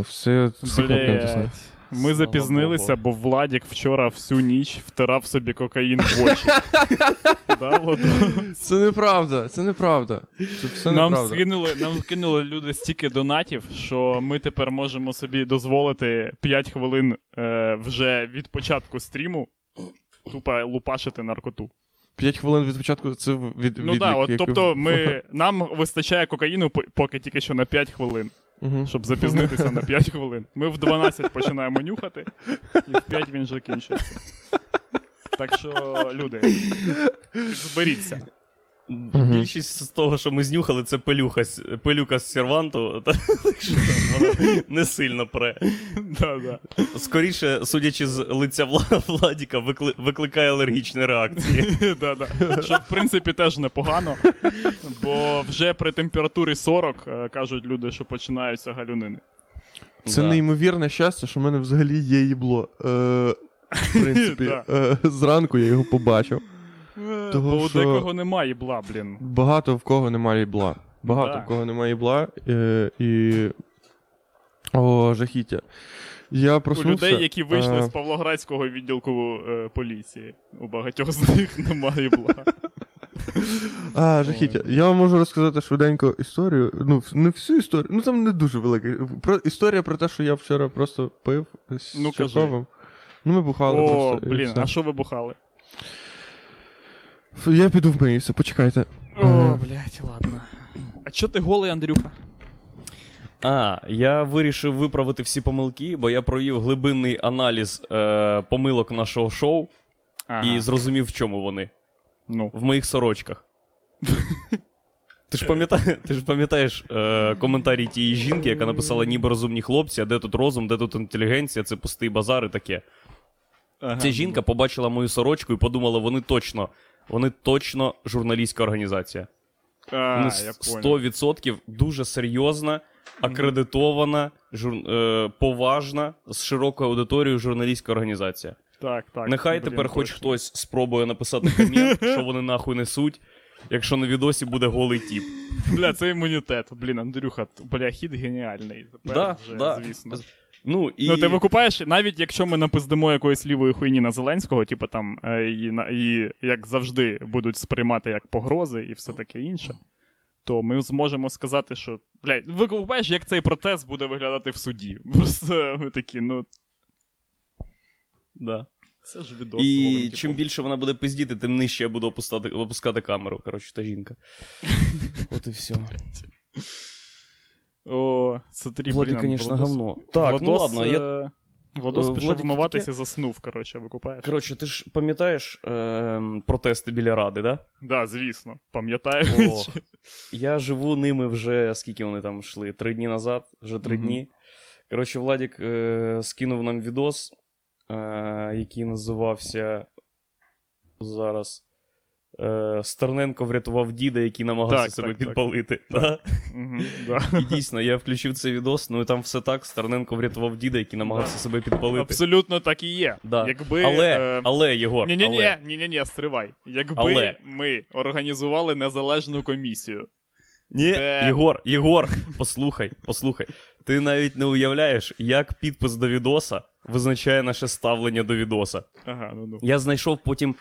Все блять. Ми запізнилися, бо Владік вчора всю ніч втирав собі кокаїн в очі. Це неправда, це неправда. Нам скинули люди стільки донатів, що ми тепер можемо собі дозволити 5 хвилин вже від початку стріму тупо лупашити наркоту. 5 хвилин від початку, це від... Ну так, тобто нам вистачає кокаїну поки тільки що на 5 хвилин. Угу. Щоб запізнитися на 5 хвилин. Ми в 12 починаємо нюхати, і в 5 він вже кінчиться. Так що, люди, зберіться. Більшість з того, що ми знюхали, це пилюка з серванту, так що вона не сильно пре. Скоріше, судячи з лиця Владіка, викликає алергічні реакції. Що, в принципі, теж непогано, бо вже при температурі 40, кажуть люди, що починаються галюнини. Це неймовірне щастя, що в мене взагалі є їбло. В принципі, зранку я його побачив. Того, бо у декого немає їбла, блін. Багато в кого немає їбла. Багато в кого немає їбла. О, жахіття. Я проснувся... У людей, які вийшли з Павлоградського відділку поліції. У багатьох з них немає їбла. Жахіття. Я вам можу розказати швиденько історію. Ну, не всю історію. Ну, там не дуже велика. Історія про те, що я вчора просто пив з Черковим. Ну, ми бухали просто. О, блін, а що ви бухали? Я піду вмиюся, почекайте. О, блядь, ладно. А чо ти голий, Андрюха? Я вирішив виправити всі помилки, бо я провів глибинний аналіз помилок нашого шоу і зрозумів, в чому вони. Ну. В моїх сорочках. Ти ж пам'ятаєш коментарі тієї жінки, яка написала ніби розумні хлопці, а де тут розум, де тут інтелігенція, це пустий базар і таке. Ага. Ця жінка побачила мою сорочку і подумала, вони точно журналістська організація. Вони 100% дуже серйозна, акредитована, поважна, з широкою аудиторією журналістська організація. Так, нехай тепер хоч хтось спробує написати комент, що вони нахуй несуть, якщо на відосі буде голий тіп. Бля, це імунітет. Блін, Андрюха, бля, хід геніальний. Тепер вже, звісно. Ну, ти викупаєш, навіть якщо ми напиздимо якоїсь лівої хуйні на Зеленського, типу там, і як завжди будуть сприймати як погрози і все таке інше, то ми зможемо сказати, що, блядь, викупаєш, як цей протест буде виглядати в суді. Просто ми такі, ну... Да. Це ж відомо. І чим більше вона буде пиздіти, тим нижче я буду опускати камеру, коротше, та жінка. От і все. О, смотри, Владик, блин, конечно, Владос... говно. Так, Владос, ну ладно, я... Владос пішов вмиватись і заснув, короче, викупаєш. Короче, ти ж пам'ятаєш протести біля Ради, да? Да, звісно, пам'ятаю. Я живу ними вже, скільки вони там йшли, 3 дні назад, вже 3 дні. Короче, Владик скинув нам відос, який називався зараз... Стерненко врятував діда, який намагався себе підпалити. І дійсно, я включив цей відос, ну і там все так, Стерненко врятував діда, який намагався себе підпалити. Абсолютно так і є. Якби... Але, Єгор, Ні, стривай. Якби ми організували незалежну комісію. Ні, Єгор, послухай. Ти навіть не уявляєш, як підпис до відоса визначає наше ставлення до відоса. Я знайшов потім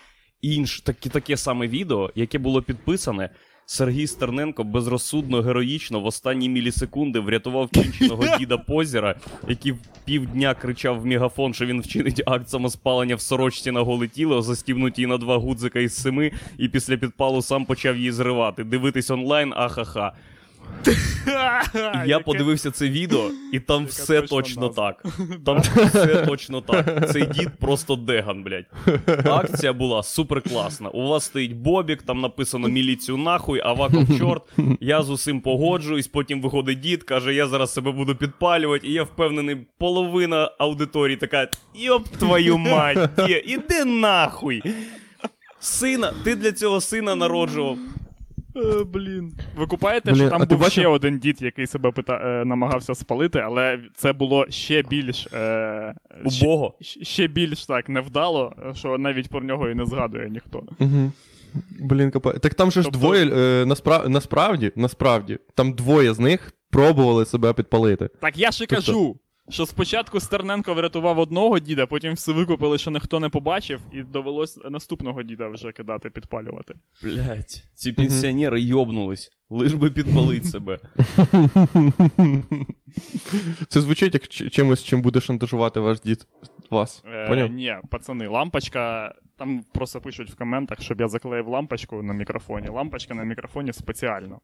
таке саме відео, яке було підписане. Сергій Стерненко безрозсудно, героїчно в останні мілісекунди врятував кінченого діда Позіра, який півдня кричав в мегафон, що він вчинить акт самоспалення в сорочці на голе тіло, застібнутій на 2 гудзика із 7, і після підпалу сам почав її зривати. Дивитись онлайн, ахаха. Я подивився це відео, і там все точно так. Там все точно так. Цей дід просто деган, блядь. Акція була суперкласна. У вас стоїть Бобік, там написано «Міліцію нахуй», «Аваков чорт», я з усім погоджуюсь, потім виходить дід, каже, я зараз себе буду підпалювати, і я впевнений, половина аудиторії така «Йоп твою мать, іди нахуй! Сина, ти для цього сина народжував». Блін. Ви купаєте, що там був ще один дід, який себе намагався спалити, але це було ще більш... убого? Ще більш, так, невдало, що навіть про нього і не згадує ніхто. Угу. Блін, капає. Так там же ж двоє, насправді, там 2 з них пробували себе підпалити. Так я ще кажу, Що спочатку Стерненко врятував одного діда, потім все викупили, що ніхто не побачив, і довелось наступного діда вже кидати, підпалювати. Блять, ці пенсіонери йобнулись, лиш би підпалити себе. Це звучить як чимось, чим буде шантажувати ваш дід вас. Ні, пацани, лампочка... Там просто пишуть в коментах, щоб я заклеїв лампочку на мікрофоні. Лампочка на мікрофоні спеціально.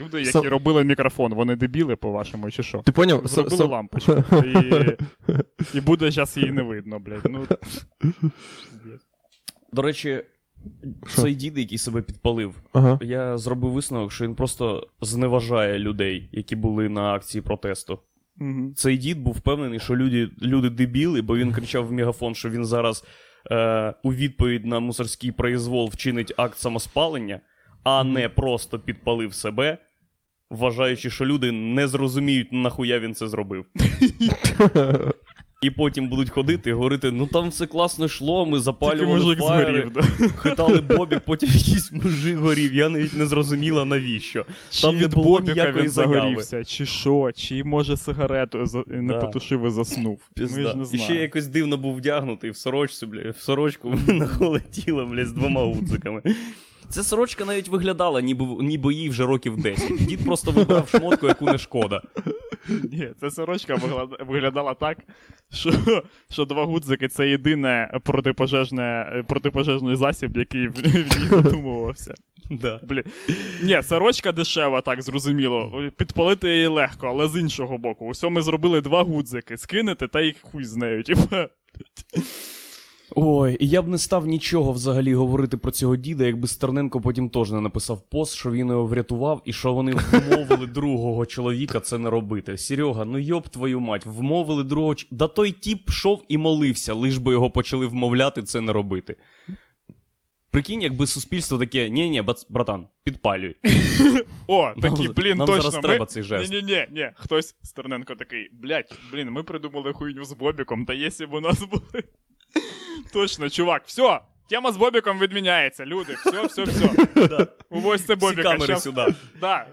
Люди, які робили мікрофон, вони дебіли, по-вашому, чи що? Ти поняв? Зробили лампочку, і буде, зараз її не видно, блядь. Ну... До речі, цей дід, який себе підпалив, я зробив висновок, що він просто зневажає людей, які були на акції протесту. Mm-hmm. Цей дід був впевнений, що люди дебіли, бо він кричав в мегафон, що він зараз у відповідь на мусорський произвол вчинить акт самоспалення, а не просто підпалив себе, вважаючи, що люди не зрозуміють, нахуя він це зробив. І потім будуть ходити і говорити, ну там все класно йшло, ми запалювали фаєри, хитали бобік, потім якийсь мужик горів, я навіть не зрозуміла навіщо. Чи там не було ніякої загорівся, чи що, чи може сигарету не потушив і заснув. Ми і ще якось дивно був вдягнутий в сорочці, бля, в сорочку нахолетіло, бля, з двома гудзиками. Ця сорочка навіть виглядала, ніби їй вже років 10. Дід просто вибрав шмотку, яку не шкода. Ні, ця сорочка виглядала так, що два гудзики – це єдине протипожежний засіб, який в ній задумувався. Да. Ні, сорочка дешева, так, зрозуміло. Підпалити її легко, але з іншого боку. Усьо ми зробили два гудзики. Скинете та їх хуй з нею. Ой, і я б не став нічого взагалі говорити про цього діда, якби Стерненко потім теж не написав пост, що він його врятував і що вони вмовили другого чоловіка це не робити. Серега, ну йоб твою мать, вмовили другого... Да той тіп пішов і молився, лиш би його почали вмовляти це не робити. Прикинь, якби суспільство таке, ні-ні, братан, підпалюй. О, такі, блін, нам точно, зараз треба цей жест. Ні-ні-ні, хтось, Стерненко такий, блядь, блін, ми придумали хуйню з Бобіком, та єсі б у нас були... Точно, чувак, все, тема з Бобіком відміняється, люди, все. Увозьте Бобіка. Всі камери сюди. Да,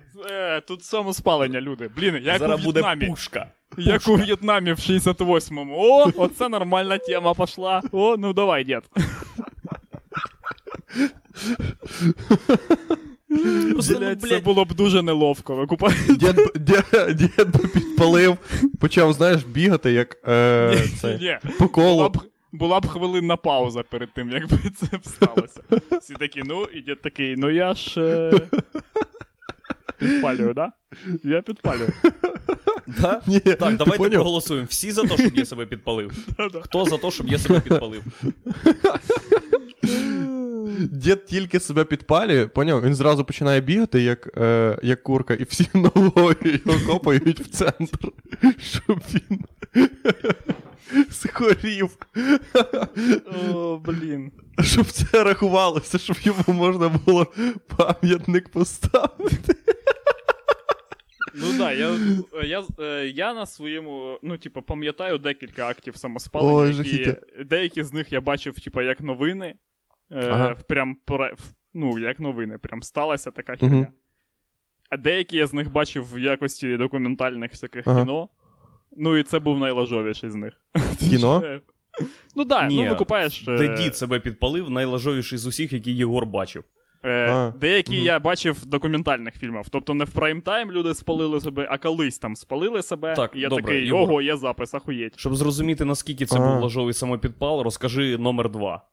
тут самоспалення, люди. Блін, як зараз у В'єтнамі. Буде пушка. Як у В'єтнамі в 68-му. О, оце нормальна тема пошла. О, ну давай, дід. Це було б дуже неловко, ви купаєте? Дід би підпалив, почав, знаєш, бігати, як по колу. Була б хвилинна пауза перед тим, якби це б сталося. Всі такі, ну, і дід такий, ну я ж... Підпалюю, да? Я підпалюю. Да? Ні, так, давайте проголосуємо. Всі за те, щоб я себе підпалив. Хто за те, щоб я себе підпалив? Дід тільки себе підпалює, поняв? Він зразу починає бігати, як курка, і всі ногою його копають в центр, щоб він... схорів. О, блін. Щоб це рахувалося, щоб йому можна було пам'ятник поставити. Ну так, да, я на своєму, ну, типу, пам'ятаю декілька актів самоспалення, деякі з них я бачив, типу, як новини. Прям, ну, як новини, прям сталася така херня. А деякі я з них бачив в якості документальних всяких кіно. Ну і це був найлажовіший з них. Кіно? Ну так, ну викупаєш... Де дід себе підпалив, найлажовіший з усіх, які Єгор бачив. Деякі я бачив документальних фільмів. Тобто не в прайм-тайм люди спалили себе, а колись там спалили себе. Так, і я добре, такий, Єгор. Ого, є запис, ахуєть. Щоб зрозуміти, наскільки це був лажовий самопідпал, розкажи номер 2.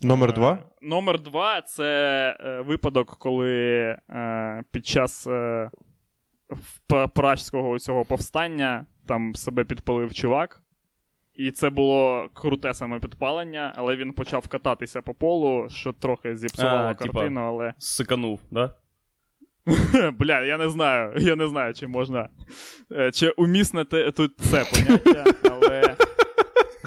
Номер 2? Номер 2 – це випадок, коли під час... пражського цього повстання там себе підпалив чувак. І це було круте саме підпалення, але він почав кататися по полу, що трохи зіпсувало картину, типа, але... Сиканув, да? Бля, я не знаю, чи можна... Чи умісне тут це поняття, але...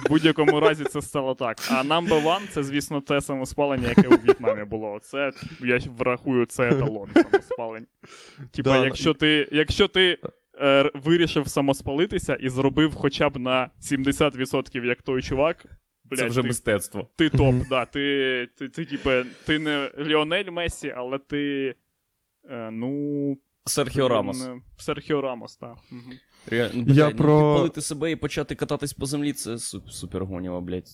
В будь-якому разі це стало так. А number one – це, звісно, те самоспалення, яке у В'єтнамі було. Це, я врахую, це еталон самоспалень. Типа, да, якщо ти вирішив самоспалитися і зробив хоча б на 70% як той чувак, блядь, це вже мистецтво. Ти топ, да. Ти не Ліонель Мессі, але ти, ну, Серхіо Рамос. Серхіо Рамос, так. Угу. Я про... Підпалити себе і почати кататись по землі, це супергоніва, блядь.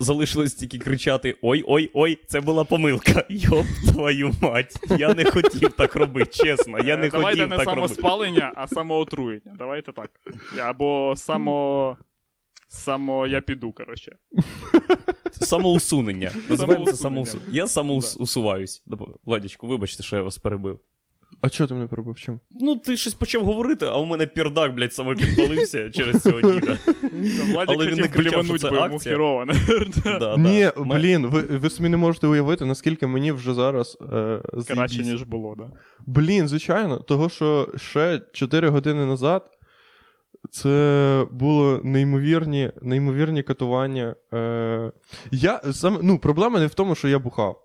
Залишилось тільки кричати: ой-ой-ой, це була помилка. Йоп твою мать, я не хотів так робити, чесно. Я не давайте хотів не так самоспалення, робити. А самоотруєння. Давайте так. Або я піду, коротше. Самоусунення. Називається самоусунення. Я самоусуваюсь. Владічку, вибачте, що я вас перебив. А чого ти мене перебив? Чим? Ну, ти щось почав говорити, а у мене пердак, блядь, самопідпалився через цього діда. Але він не кричав, що це акція. Ні, блін, ви собі не можете уявити, наскільки мені вже зараз... Краще, ніж було, да? Блін, звичайно. Того, що ще 4 години назад це було неймовірні катування. Я сам, ну, проблема не в тому, що я бухав.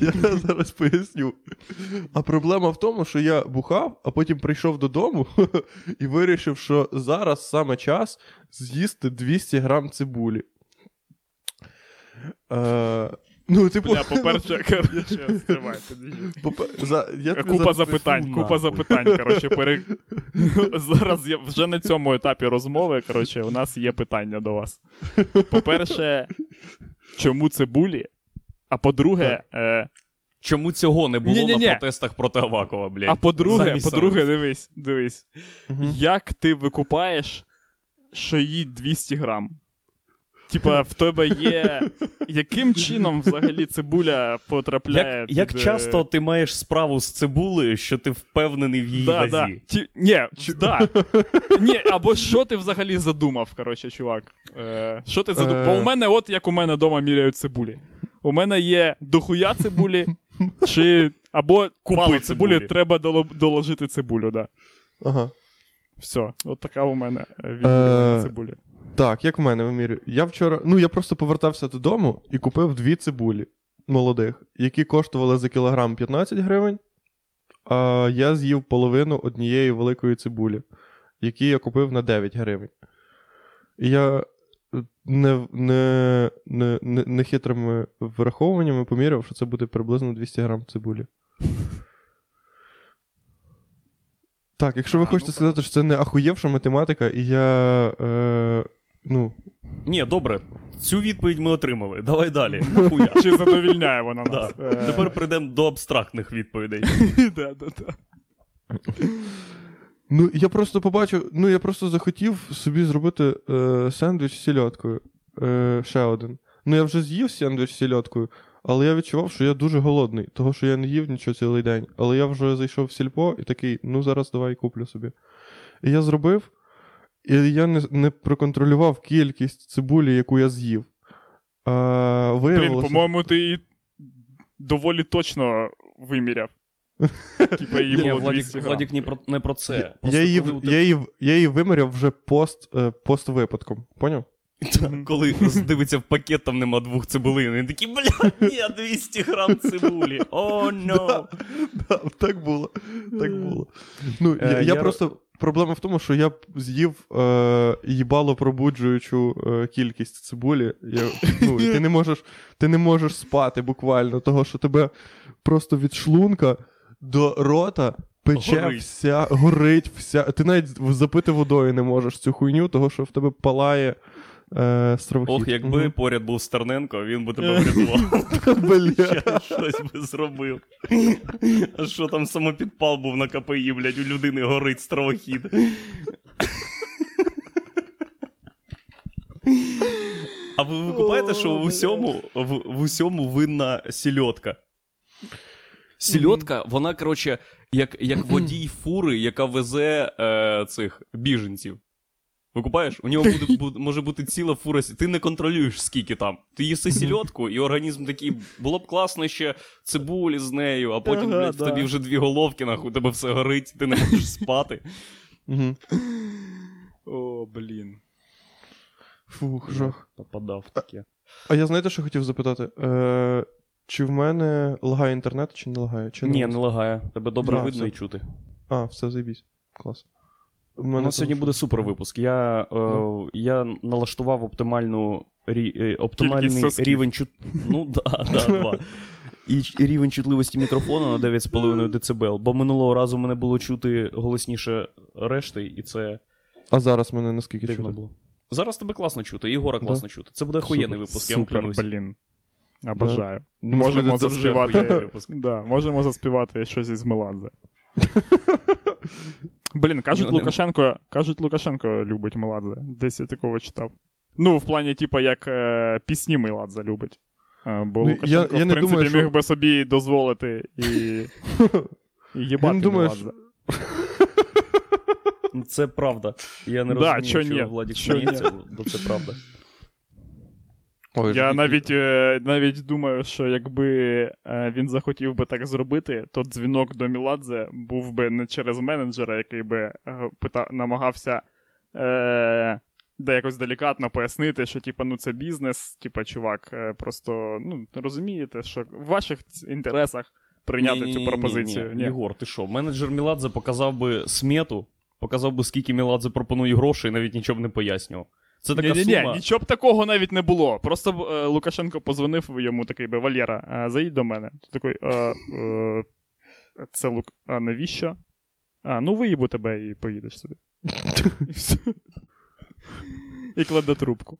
Я зараз поясню. А проблема в тому, що я бухав, а потім прийшов додому і вирішив, що зараз саме час з'їсти 200 грам цибулі. Ну, типу... Бля, по-перше, коротше, стривайте. Купа запитань, коротше. Зараз вже на цьому етапі розмови, коротше, у нас є питання до вас. По-перше, чому цибулі? А по-друге... Чому цього не було на протестах проти Авакова, блядь? А по-друге, дивись. Угу. Як ти викупаєш, що їй 200 грам? Типа, в тебе є... Яким чином взагалі цибуля потрапляє... Як часто ти маєш справу з цибулею, що ти впевнений в її вазі? Або що ти взагалі задумав, коротше, чувак? Що ти задумав? Бо у мене, от як у мене дома міряють цибулі. У мене є дохуя цибулі, чи або купи цибулі, треба доложити цибулю, да. Ага. Все, от така у мене відміряна цибуля. Так, як у мене вимірюю? Я вчора, я просто повертався додому і купив 2 цибулі молодих, які коштували за кілограм 15 гривень, а я з'їв половину однієї великої цибулі, які я купив на 9 гривень. І я... нехитрими враховуваннями поміряв, що це буде приблизно 200 грам цибулі. Так, якщо ви хочете сказати, що це не ахуєвша математика, і я... Ні, добре. Цю відповідь ми отримали. Давай далі. Нахуя. Чи задовільняє вона нас? Тепер прийдемо до абстрактних відповідей. Так. Я просто захотів собі зробити сендвіч з сільодкою, ще один. Я вже з'їв сендвіч з сільодкою, але я відчував, що я дуже голодний, того, що я не їв нічого цілий день. Але я вже зайшов в сільпо і такий, зараз давай куплю собі. І я зробив, і я не проконтролював кількість цибулі, яку я з'їв. Виявилося... по-моєму, ти її доволі точно виміряв. Типа її було 200 грам. Владік не про це. Я її виміряв вже пост-випадком. Поняв? Коли дивиться в пакет, там нема 2 цибулин. Він такий, ні, 200 грам цибулі. О, но. Так було. Я просто... Проблема в тому, що я з'їв їбало пробуджуючу кількість цибулі. Ти не можеш спати буквально, того, що тебе просто від шлунка до рота пече горить вся. Ти навіть запити водою не можеш цю хуйню, того, що в тебе палає стравохід. Ох, якби поряд був Стерненко, він би тебе врятував. Бля. Щось би зробив. А що там самопідпал був на КПІ, блядь, у людини горить стравохід. А ви викупаєте, що в усьому винна сільодка? Сільодка, вона, коротше, як водій фури, яка везе цих біженців. Викупаєш? У нього може бути ціла фура. Ти не контролюєш, скільки там. Ти їси сільодку, і організм такий, було б класно ще цибулі з нею, а потім, блядь, в тобі вже 2 головки, нахуй, у тебе все горить, ти не можеш спати. О, блін. Фух, жах. Попадав таке. А я знаєте, що хотів запитати? Чи в мене лагає інтернет, чи не лагає? Ні, не лагає. Тебе добре видно і чути. А, все, заєбісь. Клас. У нас сьогодні буде супер випуск. Я налаштував оптимальний рівень чутливості. І рівень чутливості мікрофону на 9,5 дБ, бо минулого разу мене було чути голосніше решти, і це... А зараз мене наскільки чути? Було. Зараз тебе класно чути, і Єгора класно чути. Це буде охуєнний випуск, я вам клянусь. Супер, блін. Обожаю. Да. Можемо заспівати. Да, можемо заспівати щось із Меладзе. Блін, кажуть, Лукашенко любить Меладзе. Десь я такого читав. Ну, в плані, типа, як пісні Меладзе любить. Бо Лукашенко, я в принципі, думаю, що... міг би собі дозволити і їбати Меладзе. Це правда. Я не розумію, що Владік сміється, бо це правда. Ой, я навіть думаю, що якби він захотів би так зробити, то дзвінок до Меладзе був би не через менеджера, який би намагався де якось делікатно пояснити, що типа, ну, це бізнес, типа, чувак, просто, ну, розумієте, що в ваших інтересах прийняти цю пропозицію. Ні. Єгор, ти що? Менеджер Меладзе показав би смету, показав би, скільки Меладзе пропонує грошей, і навіть нічого б не пояснював. Це така сума. Нічого б такого навіть не було. Просто Лукашенко позвонив йому, такий би, Валєра, заїдь до мене. Такий, це Лук, а навіщо? А, ну виїбу тебе і поїдеш сюди. І кладе трубку.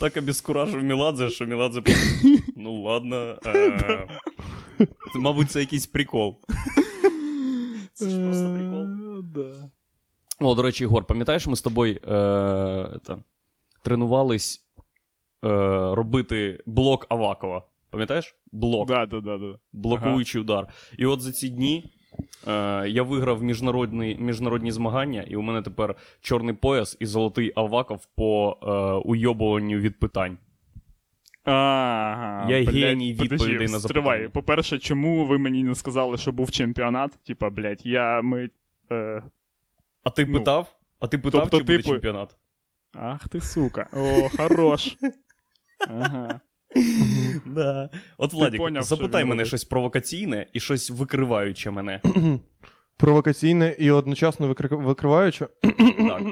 Так обіскуражив Меладзе, що Меладзе... Ну ладно. Мабуть, це якийсь прикол. Це ж просто прикол. Да. О, до речі, Ігор, пам'ятаєш, ми з тобою тренувались робити блок Авакова? Пам'ятаєш? Блок. Да. Блокуючий удар. І от за ці дні я виграв міжнародні змагання, і у мене тепер чорний пояс і золотий Аваков по уйобуванню від питань. Ага, я геній відповідей на запитання. Тривай. По-перше, чому ви мені не сказали, що був чемпіонат? Типа, блядь, А ти питав? А ти питав, тобто, чи буде чемпіонат? Ах ти, сука. О, хорош. Ага. Да. От, Владік, запитай мене щось провокаційне і щось викриваюче мене. Провокаційне і одночасно викриваюче? Так.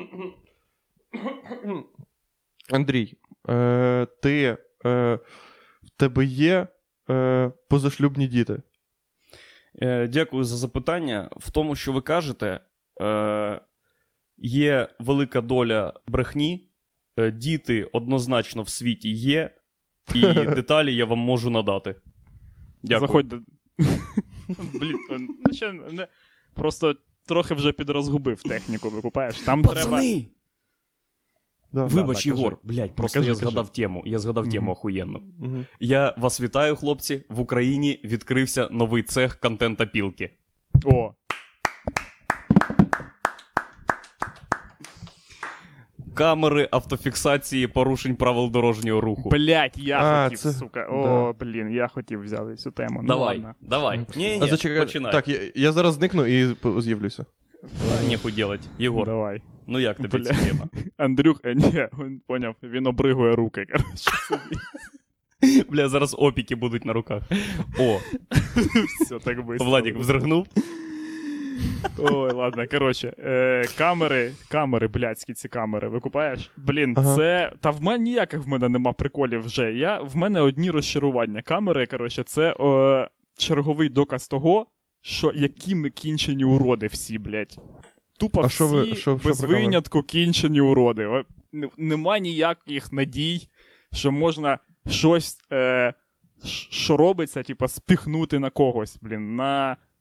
Андрій, в тебе є позашлюбні діти? Дякую за запитання. В тому, що ви кажете... є велика доля брехні, діти однозначно в світі є, і деталі я вам можу надати. Дякую. Заходьте. Блін, просто трохи вже підрозгубив техніку, викупаєш. Там треба... Да, вибач, Єгор, блядь, просто я згадав тему охуєнну. Я вас вітаю, хлопці, в Україні відкрився новий цех контент-опілки. О! Камери автофіксації порушень правил дорожнього руху. Блять, я хотів, сука. О, да. Блін, я хотів взяти цю тему. Давай. Ні, починай. Так, я зараз зникну і з'явлюся. Нехуй делать. Єгор, давай. Ну як тобі ця тема? Андрюх, він поняв, він обригує руки, коротше. Бля, зараз опіки будуть на руках. О. Все, так быстро. Владик вздрогнув. Ой, ладно, коротше, камери, блядські ці камери, викупаєш? Блін, це, та ніяких в мене нема приколів вже, в мене одні розчарування. Камери, коротше, це черговий доказ того, що які ми кінчені уроди всі, блядь. Тупо всі, без винятку кінчені уроди. Нема ніяких надій, що можна щось, що робиться, типа, спихнути на когось, блін,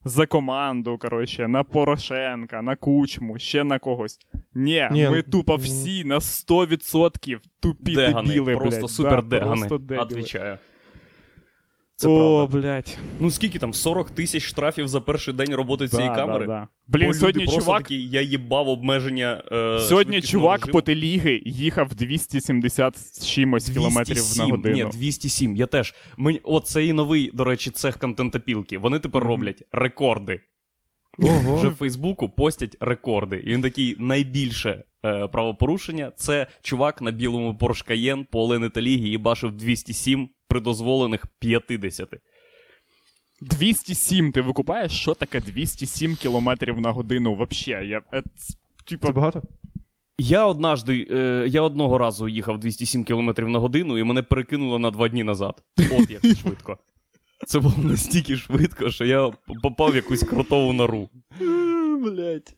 за команду, коротше, на Порошенка, на Кучму, ще на когось. Ні, ми тупо всі на 100% тупі дебіли, блядь. Просто супер дегани, відповідаю. О, блядь. Ну скільки там, 40 тисяч штрафів за перший день роботи цієї камери? Да. Блін, сьогодні чувак... Такі, я їбав обмеження... сьогодні чувак по теліги їхав 270 чимось кілометрів на годину. Ні, 207, я теж. Це і новий, до речі, цех контентопілки. Вони тепер роблять рекорди. Ого. Вже в Фейсбуку постять рекорди. І він такий, найбільше правопорушення, це чувак на білому Porsche Cayenne по Олени Теліги їбашив 207 при дозволених 50. 207, ти викупаєш, що таке 207 км на годину? Вообще, це багато? Я одного разу їхав 207 км на годину, і мене перекинуло на 2 дні назад. От як швидко. Це було настільки швидко, що я попав в якусь кротову нору. Блять.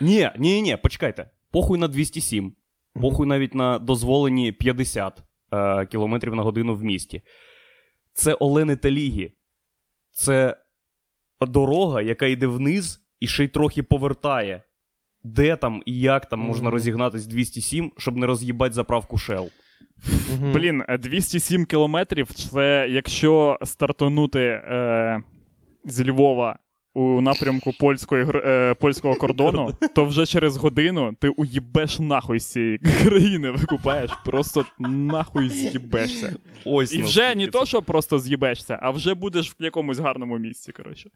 Ні, почекайте. Похуй на 207. Похуй навіть на дозволені 50 кілометрів на годину в місті. Це Олени Теліги. Це дорога, яка йде вниз і ще й трохи повертає. Де там і як там можна розігнатись 207, щоб не роз'їбати заправку Shell? Блін, 207 кілометрів, це якщо стартонути з Львова у напрямку польського кордону, то вже через годину ти уїбеш нахуй з цієї країни, викупаєш, просто нахуй з'їбешся. Ось, і вже не то, що просто з'їбешся, а вже будеш в якомусь гарному місці, коротше.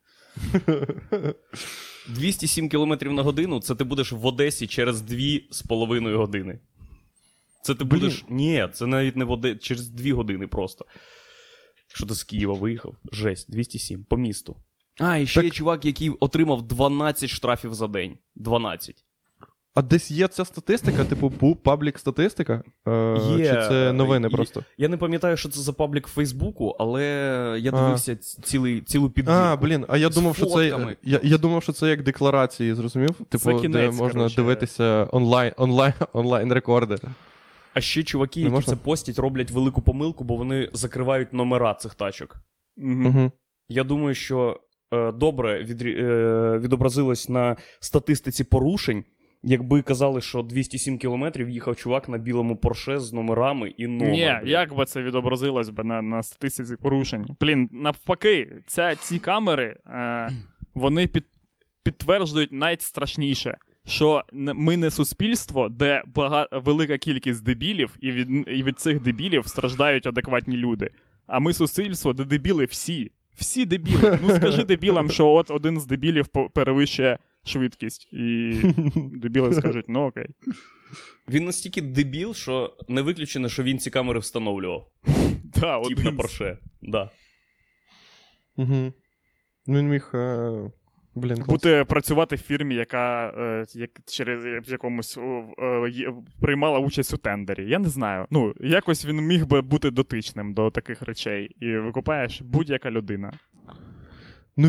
207 кілометрів на годину, це ти будеш в Одесі через 2,5 години. Це ти будеш... Ні, це навіть не в Одесі, через 2 години просто. Що ти з Києва виїхав? Жесть, 207, по місту. А, і ще так... є чувак, який отримав 12 штрафів за день. 12. А десь є ця статистика? Типу, паблік-статистика? Є. Чи це новини просто? Я не пам'ятаю, що це за паблік в Фейсбуку, але я дивився цілу підбірку. А, блін, а я думав, що це, я думав, що це як декларації, зрозумів? Типу, кінець, де можна дивитися онлайн рекорди. А ще чуваки, які це постять, роблять велику помилку, бо вони закривають номера цих тачок. Угу. Я думаю, що добре відобразилось на статистиці порушень, якби казали, що 207 кілометрів їхав чувак на білому Порше з номерами і номером. Ні, як би це відобразилось би на статистиці порушень? Блін, навпаки, ці камери, вони підтверджують найстрашніше, що ми не суспільство, де велика кількість дебілів, і від цих дебілів страждають адекватні люди. А ми суспільство, де дебіли всі. Всі дебіли. Ну скажи дебілам, що от один з дебілів перевищує швидкість. І дебіли скажуть, ну окей. Він настільки дебіл, що не виключено, що він ці камери встановлював. Да, тіп на Порше. Да. Угу. Ну він міг... працювати в фірмі, яка через якомусь приймала участь у тендері. Я не знаю. Ну, якось він міг би бути дотичним до таких речей. І викупаєш будь-яка людина. Ну,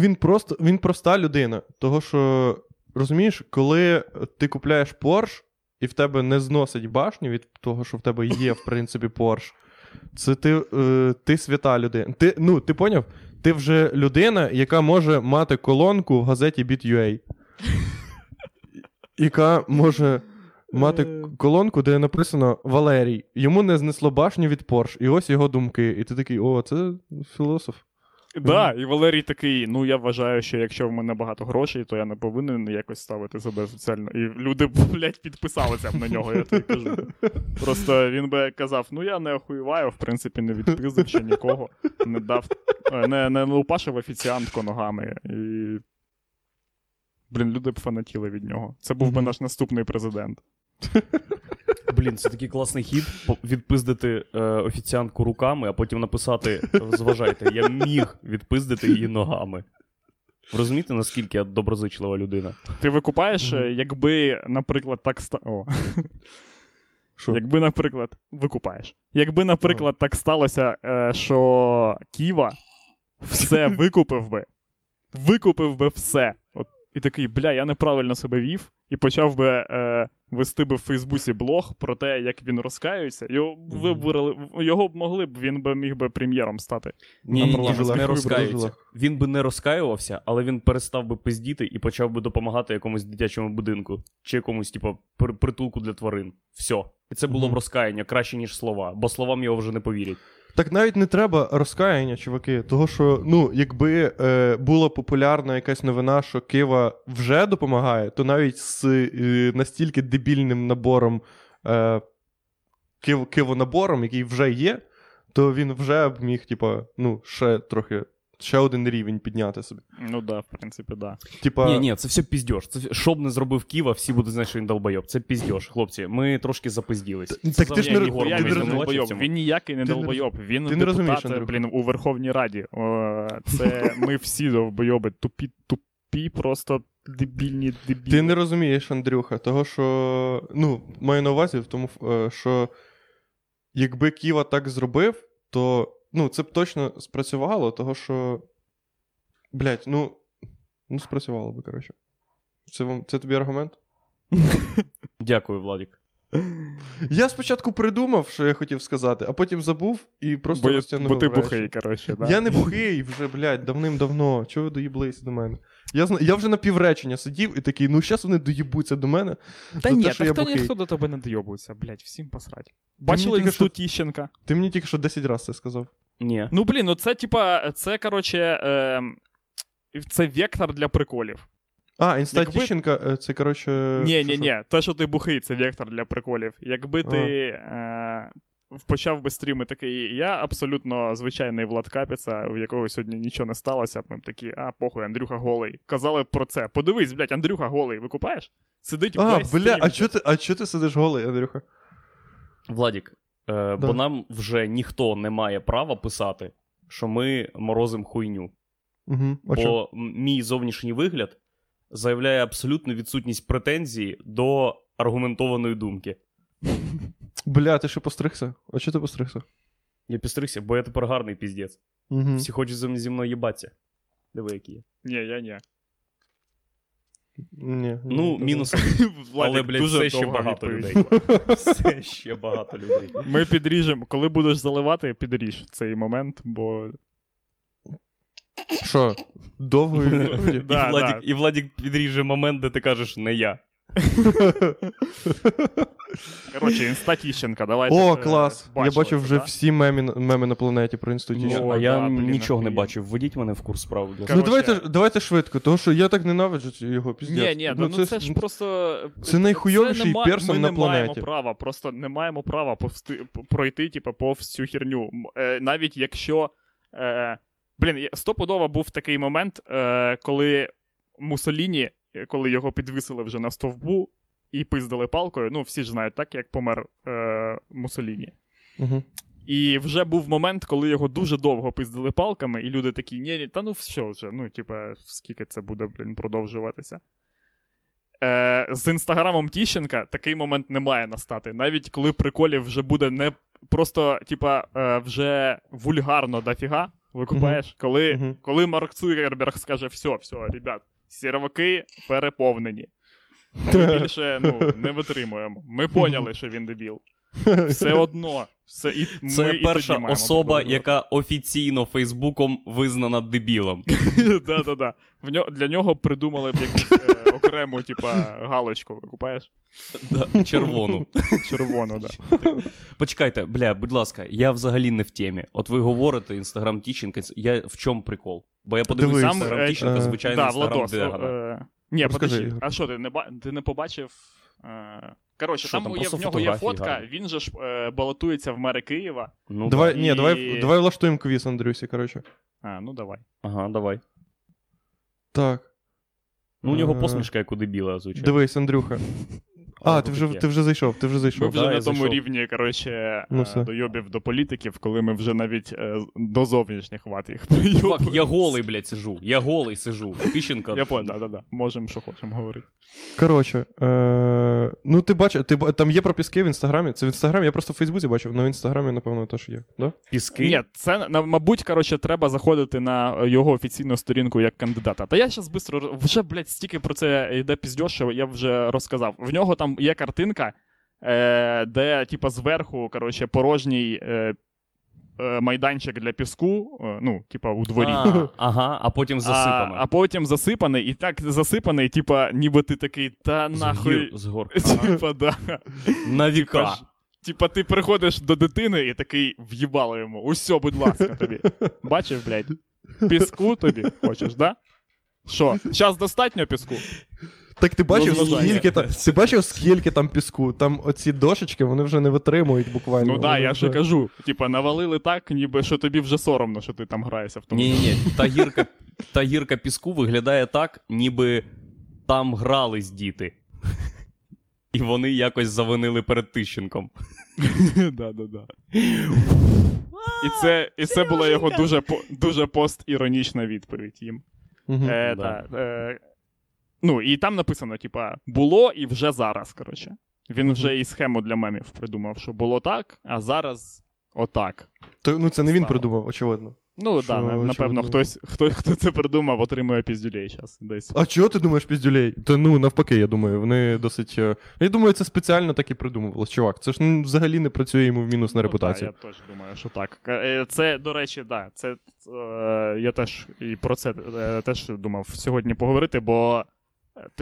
він проста людина. Того, що, розумієш, коли ти купляєш Porsche, і в тебе не зносить башню від того, що в тебе є, в принципі, Porsche, це ти свята людина. Ти поняв? Ти вже людина, яка може мати колонку в газеті Bit.ua. Яка може мати колонку, де написано «Валерій, йому не знесло башню від Порш, і ось його думки». І ти такий, о, це філософ. Так, да, і Валерій такий, ну я вважаю, що якщо в мене багато грошей, то я не повинен якось ставити себе соціально. І люди, блядь, підписалися б на нього, я тобі кажу. Просто він би казав, ну я не охуєваю, в принципі, не відпиздив ще нікого, не дав, не лупашив офіціантку ногами. І, блін, люди б фанатіли від нього. Це був би наш наступний президент. Блін, це такий класний хід, відпиздити офіціантку руками, а потім написати, зважайте, я міг відпиздити її ногами. Розумієте, наскільки я доброзичлива людина? Ти викупаєш, якби, наприклад, так стало... Якби, наприклад, так сталося, що Ківа все викупив би все. От, і такий, бля, я неправильно себе вів, і почав би... вести би в Фейсбуці блог про те, як він розкаюється. Він міг би прем'єром стати. Він би не розкаювався, але він перестав би пиздіти і почав би допомагати якомусь дитячому будинку. Чи якомусь, притулку для тварин. Все. І це було б розкаяння, краще, ніж слова. Бо словам його вже не повірять. Так навіть не треба розкаяння, чуваки. Того, що, якби була популярна якась новина, що Кива вже допомагає, то навіть з настільки дебільним набором, Кивонабором, який вже є, то він вже б міг, ще трохи, ще один рівень підняти собі. Ну да, в принципі, да. Ні, це все піздьош. Що б не зробив Кива, всі будуть знати, що він долбойоб. Це піздьош, хлопці. Ми трошки запизділись. Так ти ж не розумієш. Він ніякий не долбойоб. Він депутат, блін, у Верховній Раді. Це ми всі долбойоби. Тупі просто дебільні. Ти не розумієш, Андрюха, того, що... Ну, маю на увазі в тому, що якби Ківа так зробив, то, ну, це б точно спрацювало, того, що... Блять, ну спрацювало би, коротше. Це тобі аргумент? Дякую, Владік. Я спочатку придумав, що я хотів сказати, а потім забув і просто розтягнув. Бо ти бухий, коротше. Да? Я не бухий вже, блядь, давним-давно. Чого ви доїблися до мене? Я вже на півречення сидів і такий, ну зараз вони доїбуться до мене. Та ні, ніхто до тебе не доїбується, блядь, всім посрать. Бачили інсту Тищенка? Ти мені тільки що 10 разів це сказав. Ні. Ну, блін, ну це, типа, це, коротше, це вектор для приколів. А, інста Тищенка, це, коротше... Ні, те, що ти бухий, це вектор для приколів. Якби ти почав би стріми такий, я абсолютно звичайний Влад Капіца, у якого сьогодні нічого не сталося, ми б такі, похуй, Андрюха голий. Казали б про це. Подивись, блядь, Андрюха голий, викупаєш? Сидить весь стрім. А чого ти сидиш голий, Андрюха? Владік, бо нам вже ніхто не має права писати, що ми морозим хуйню. Угу. Бо мій зовнішній вигляд заявляє абсолютну відсутність претензії до аргументованої думки. Бля, ти що постригся? А чого ти постригся? Я постригся, бо я тепер гарний піздець. Угу. Всі хочуть зі мною їбатися. Диви, які є. Ні. Ну, мінус. Але, блядь, все ще багато людей. Все ще багато людей. Ми підріжемо. Коли будеш заливати, підріж цей момент, бо... Що? Довго і Владік підріже момент, де ти кажеш «не я». Коротше, інста Тищенка, давайте. О, клас! Я бачив вже всі меми на планеті про інсту Тищенка. А я нічого не бачив. Введіть мене в курс справи. Ну давайте швидко, тому що я так ненавиджу його піздець. Ні, ну це ж просто... Це найхуйовіший персон на планеті. Ми не маємо права, просто не маємо права пройти, типу, по всю херню. Навіть якщо... Блін, стопудово був такий момент, коли Мусоліні, коли його підвисили вже на стовбу і пиздили палкою, ну всі ж знають так, як помер Мусоліні. Угу. І вже був момент, коли його дуже довго пиздили палками, і люди такі, ні, та ну все вже, ну типа, скільки це буде, блін, продовжуватися. З інстаграмом Тищенка такий момент не має настати, навіть коли приколів вже буде не просто, типа, вже вульгарно дофіга. Викупаєш? Mm-hmm. Коли Марк Цукерберг скаже, все, ребят, серваки переповнені. Ми більше, не витримуємо. Ми поняли, що він дебіл. Все одно. Це перша особа, яка офіційно Фейсбуком визнана дебілом. Да. Для нього придумали б якусь окрему, типа, галочку, викупаєш? Червону. Червону, да. Почекайте, бля, будь ласка, я взагалі не в темі. От ви говорите, інстаграм Тищенка, я в чому прикол? Бо я подивився інстаграм Тищенка, звичайно, інстаграм Дегана. Ні, подожди, а що, ти не побачив... Коротше, там в нього є фотка, гарні. Він же ж балотується в мери Києва. Ну, давай, і... давай влаштуємо квіз, Андрюсі, коротше. Давай. Ага, давай. Так. У нього посмішка, як у дебіла, звичайно. Дивись, Андрюха. Ти вже зайшов. Ми вже на тому рівні, коротше, дойобів до політиків, коли ми вже навіть до зовнішніх ват їх прийобуємо. Фак, я голий, блядь, сижу. Тищенка. Я понял, да. Можемо, що хочемо говорити. Коротше, ну ти бачиш, там є про піски в інстаграмі. Це в інстаграмі, я просто в Фейсбуці бачив, але в інстаграмі, напевно, теж є. Да? Піски? Ні, це, мабуть, коротше, треба заходити на його офіційну сторінку як кандидата. Та я зараз швидко, вже, блядь, стільки про це йде піздьош, що я вже розказав. В нього там є картинка, де, типа, зверху, коротше, порожній майданчик для піску, ну, типа, у дворі. А потім засипаний. А потім засипаний, і так засипаний, типа, ніби ти такий, та нахуй. З гор. Типа, да. На віка. Типа, ти приходиш до дитини і такий, в'їбало йому, усьо, будь ласка, тобі. Бачив, блядь? Піску тобі хочеш, да? Що, зараз достатньо піску? Так ти бачив, скільки там піску? Там оці дошечки, вони вже не витримують буквально. Ну так, я ж кажу. Типа, навалили так, ніби, що тобі вже соромно, що ти там граєшся. В тому. Ні. Та гірка піску виглядає так, ніби там грались діти. І вони якось завинили перед Тищенком. Да. І це була його дуже пост-іронічна відповідь їм. Ну, і там написано, типа, було і вже зараз, коротше. Він вже і схему для мемів придумав, що було так, а зараз отак. То, ну, це не він придумав, очевидно. Ну, так, да, напевно, хтось, хто це придумав, отримує піздюлей зараз десь. А чого ти думаєш піздюлей? Та, ну, навпаки, я думаю, вони досить... Я думаю, це спеціально так і придумувалось, чувак. Це ж взагалі не працює йому в мінус на репутацію. Так, я теж думаю, що так. Це, до речі, да, це... Я теж і про це теж думав сьогодні поговорити, бо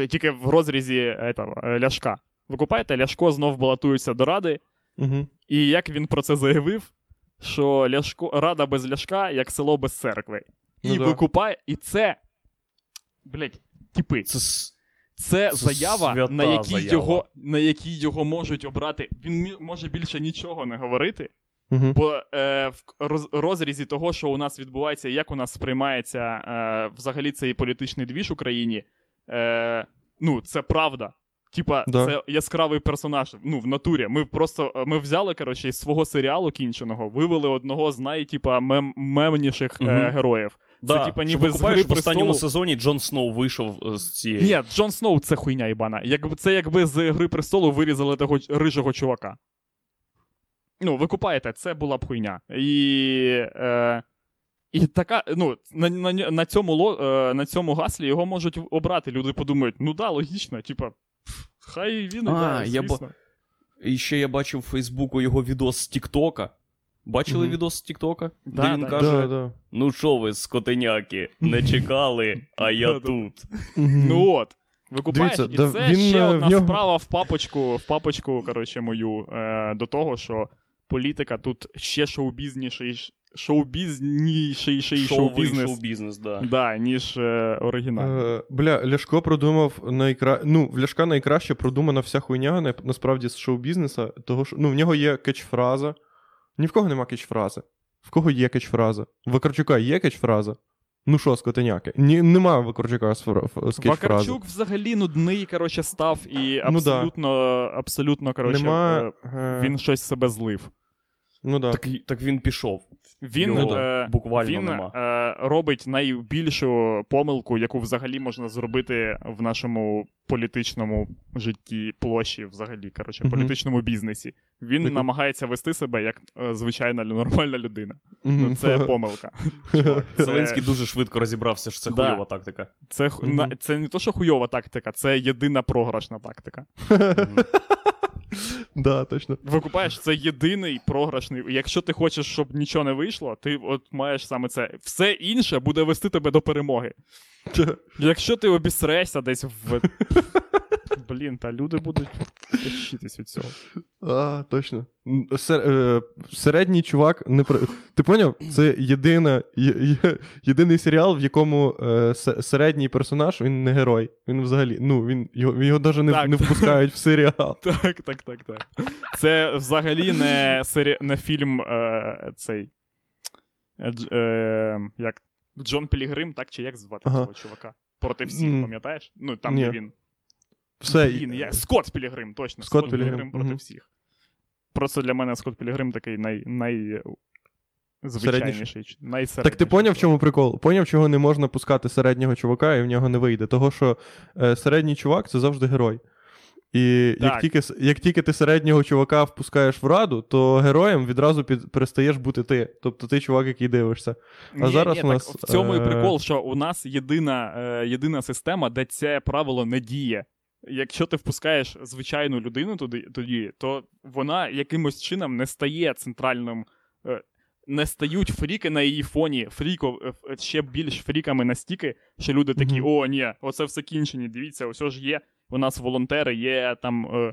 тільки в розрізі Ляшка. Ви купаєте, Ляшко знов балотується до Ради, угу. І як він про це заявив, що Ляшко, Рада без Ляшка, як село без церкви. Ну, і да. Викупає, і це, блять, типи. Це заява, на якій його можуть обрати. Він може більше нічого не говорити, угу. Бо в розрізі того, що у нас відбувається, як у нас сприймається взагалі цей політичний двіж в Україні, ну, це правда. Типа, да. Це яскравий персонаж, ну, в натурі. Ми взяли, коротше, із свого серіалу кінченого, вивели одного з наймемніших героїв. Да. Це, типа, ніби з Гри в останньому сезоні Джон Сноу вийшов з цієї... Ні, Джон Сноу — це хуйня ібана. Це якби з Гри престолу вирізали того рижого чувака. Ну, ви купаєте, це була б хуйня. І така, ну, на цьому гаслі його можуть обрати. Люди подумають, ну да, логічно, типа, хай він іде, звісно. І ще я бачив в Фейсбуку його відос з Тіктока. Бачили відос з Тіктока? Да, де він каже, ну що ви, скотиняки, не чекали, а я тут. Ну от, ви купаєш, дивіться, і це ще одна справа в папочку, коротше, мою, до того, що політика тут ще шоу-бізніший, шоу-бізнес, да. Да, ніж оригінал. Бля, Ляшко продумав в Ляшка найкраще продумана вся хуйня, насправді, з шоу-бізнеса, того що, ну, в нього є кетч-фраза. Ні в кого нема кетч-фрази. В кого є кетч-фраза? В Вакарчука є кетч-фраза? Ну що, скотиняки? Нема Вакарчука з кетч-фрази. Вакарчук взагалі нудний, короче, став і абсолютно, короче, він щось себе злив. Ну, да. Так він пішов. Він робить найбільшу помилку, яку взагалі можна зробити в нашому політичному житті площі, взагалі, коротше, політичному бізнесі. Він намагається вести себе як звичайна нормальна людина. Ну, це помилка. Зеленський дуже швидко розібрався, що це хуйова тактика. Це не то, що хуйова тактика, це єдина програшна тактика. Да, точно. Викупаєш, це єдиний програшний. Якщо ти хочеш, щоб нічого не вийшло, ти от маєш саме це. Все інше буде вести тебе до перемоги. Якщо ти обісрешся десь в... Блін, та люди будуть тащитись від цього. А, точно. Середній чувак... Ти поняв? Це єдиний серіал, в якому середній персонаж, він не герой. Він взагалі... Ну, його навіть не впускають в серіал. Так. Це взагалі не фільм цей... Як? Джон Пілігрим, так? Чи як звати цього чувака? Проти всіх, пам'ятаєш? Ну, там, де він... Скотт Пілігрим, точно. Скотт Пілігрим проти всіх. Просто для мене Скотт Пілігрим такий найзвичайніший. Так ти поняв, в чому прикол? Поняв, чого не можна пускати середнього чувака, і в нього не вийде. Того, що середній чувак — це завжди герой. І як тільки ти середнього чувака впускаєш в Раду, то героєм відразу перестаєш бути ти. Тобто ти чувак, який дивишся. В цьому і прикол, що у нас єдина система, де це правило не діє. Якщо ти впускаєш звичайну людину тоді, то вона якимось чином не стає центральним, не стають фріки на її фоні, ще більш фріками настільки, що люди такі, о, ні, оце все кінчені, дивіться, ось ж є, у нас волонтери, є там,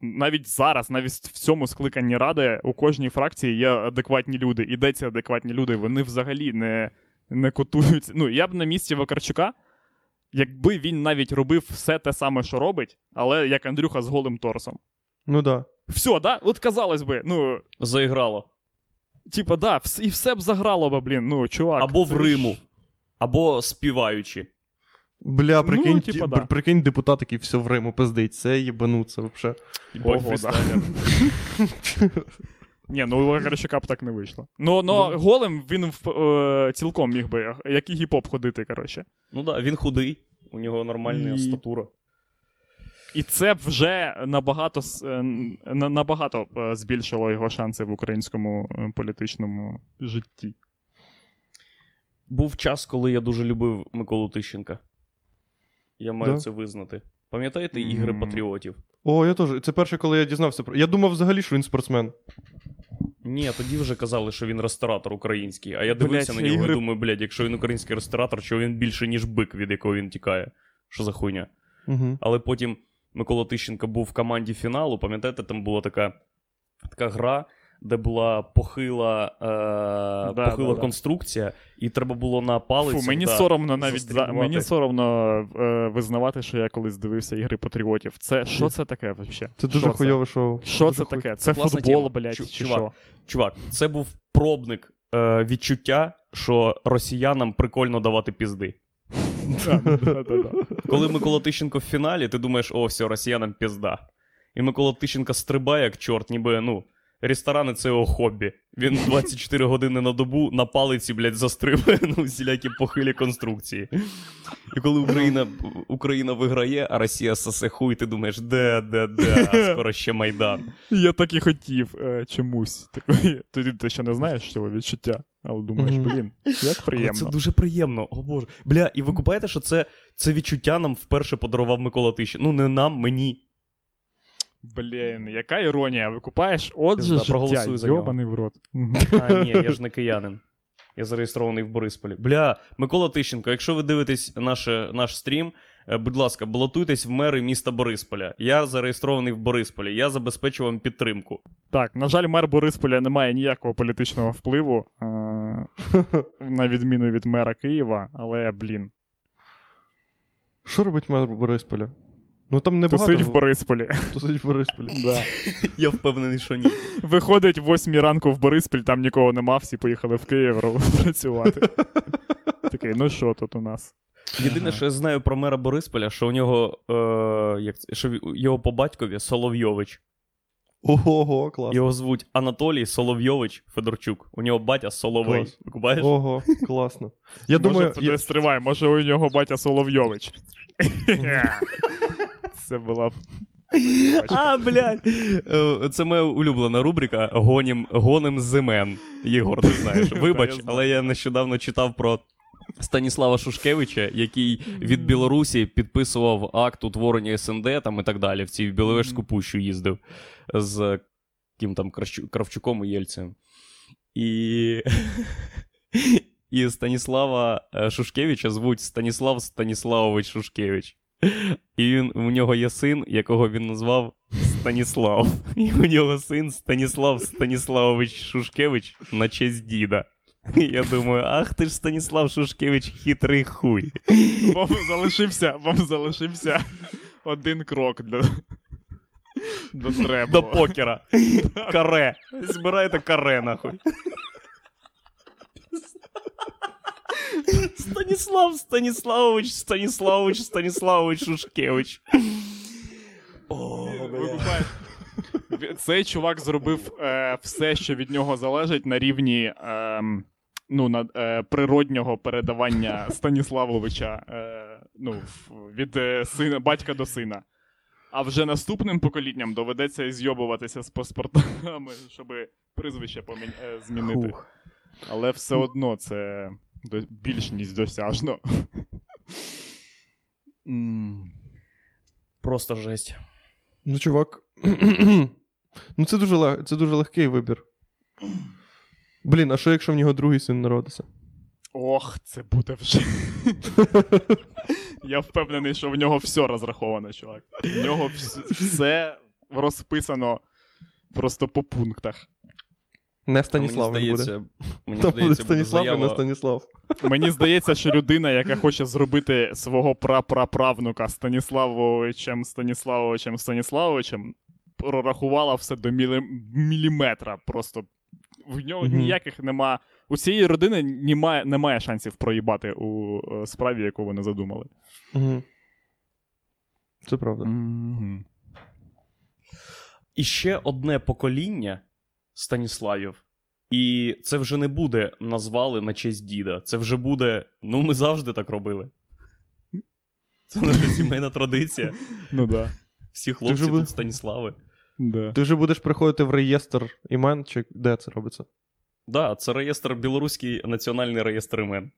навіть зараз, навіть в цьому скликанні Ради у кожній фракції є адекватні люди, і де ці адекватні люди, вони взагалі не котуються. Ну, я б на місці Вакарчука, якби він навіть робив все те саме, що робить, але як Андрюха з голим торсом. Ну да. Все, да? От казалось би, ну... Заіграло. Типа, да, і все б заграло би, блін, ну, чувак. Або в Риму. Або співаючи. Бля, прикинь, депутат, який все в Риму пиздить. Це єбануться, вообще. Ого, да. Ні, ну у Вакарчука б так не вийшло. Ну, голим він цілком міг би, як і гіп-хоп ходити, коротше. Ну так, він худий. У нього нормальна статура. І це вже набагато збільшило його шанси в українському політичному житті. Був час, коли я дуже любив Миколу Тищенка. Я маю це визнати. Пам'ятаєте ігри патріотів? О, я теж. Це перше, коли я дізнався про... Я думав взагалі, що він спортсмен. Ні, тоді вже казали, що він ресторатор український. А я дивився на нього і думаю, якщо він український ресторатор, що він більше, ніж бик, від якого він тікає. Що за хуйня? Угу. Але потім Микола Тищенко був в команді фіналу. Пам'ятаєте, там була така гра, де була похила конструкція, і треба було на палицях... Фу, мені соромно навіть визнавати, що я колись дивився ігри патріотів. Це що це таке взагалі? Це дуже хуйове шоу. Що це таке? Це футбол, чувак. Чувак, це був пробник відчуття, що росіянам прикольно давати пізди. Коли Микола Тищенко в фіналі, ти думаєш, о, все, росіянам пізда. І Микола Тищенко стрибає, як чорт, ніби, ресторани — це його хобі. Він 24 години на добу на палиці, застрибує, всілякі похилі конструкції. І коли Україна виграє, а Росія сосе хуй, ти думаєш, скоро ще Майдан. Я так і хотів чомусь. Ти ще не знаєш цього відчуття, але думаєш, як приємно. Але це дуже приємно, о боже. І ви купаєте, що це відчуття нам вперше подарував Микола Тищенко. Не нам, мені. Яка іронія, викупаєш? Отже, життя, йобаний в рот. Ні, я ж не киянин. Я зареєстрований в Борисполі. Микола Тищенко, якщо ви дивитесь наш стрім, будь ласка, балотуйтесь в мери міста Борисполя. Я зареєстрований в Борисполі, я забезпечу вам підтримку. Так, на жаль, мер Борисполя не має ніякого політичного впливу, на відміну від мера Києва, але, Що робить мер Борисполя? Там не багато. Тусить в Борисполі. Да. Я впевнений, що ні. Виходить в 8 ранку в Бориспіль, там нікого нема, всі поїхали в Київ працювати. Такий, що тут у нас? Єдине, що я знаю про мера Борисполя, що у нього, що його по батькові Соловйович. Ого, клас. Його звуть Анатолій Соловйович Федорчук. У нього батя Соловей. Купаєш? Ого, класно. Я думаю, стривай, може у нього батя Соловйович. Це була... Це моя улюблена рубрика «Гоним з імен». Єгор, ти знаєш. Вибач, але я нещодавно читав про Станіслава Шушкевича, який від Білорусі підписував акт утворення СНД там, і так далі. В цій Біловежську пущу їздив з ким там Кравчуком і Єльцем. І Станіслава Шушкевича звуть Станіслав Станіславович Шушкевич. І у нього є син, якого він назвав Станіслав. І у нього син Станіслав Станіславович Шушкевич на честь діда. І я думаю, ах ти ж Станіслав Шушкевич хитрий хуй. Вам залишився один крок до покера. Каре. Збираєте каре, нахуй. Станіслав Станіславович Шушкевич. Цей чувак зробив все, що від нього залежить на рівні природнього передавання Станіславовича від сина, батька до сина. А вже наступним поколінням доведеться і зйобуватися з паспортами, щоб прізвище змінити. Але все одно це... більш ніж досяжно. Просто жесть. Чувак. Це дуже легкий вибір. А що, якщо в нього другий син народиться? Ох, це буде вже. Я впевнений, що в нього все розраховано, чувак. В нього все розписано просто по пунктах. Не Станіслав не буде. Там буде Станіслав і не Станіслав. Мені здається, що людина, яка хоче зробити свого прапраправнука Станіславовичем, прорахувала все до міліметра. Просто в нього ніяких нема... У цієї родини немає шансів проїбати у справі, яку вони задумали. Це правда. І ще одне покоління Станіславів. І це вже не буде назвали на честь діда. Це вже буде, ми завжди так робили. Це наша сімейна традиція. Ну да. Всі хлопці тут Станіслави. Да. Ти вже будеш приходити в реєстр імен, чи де це робиться? Так, да, це реєстр, білоруський національний реєстр імен.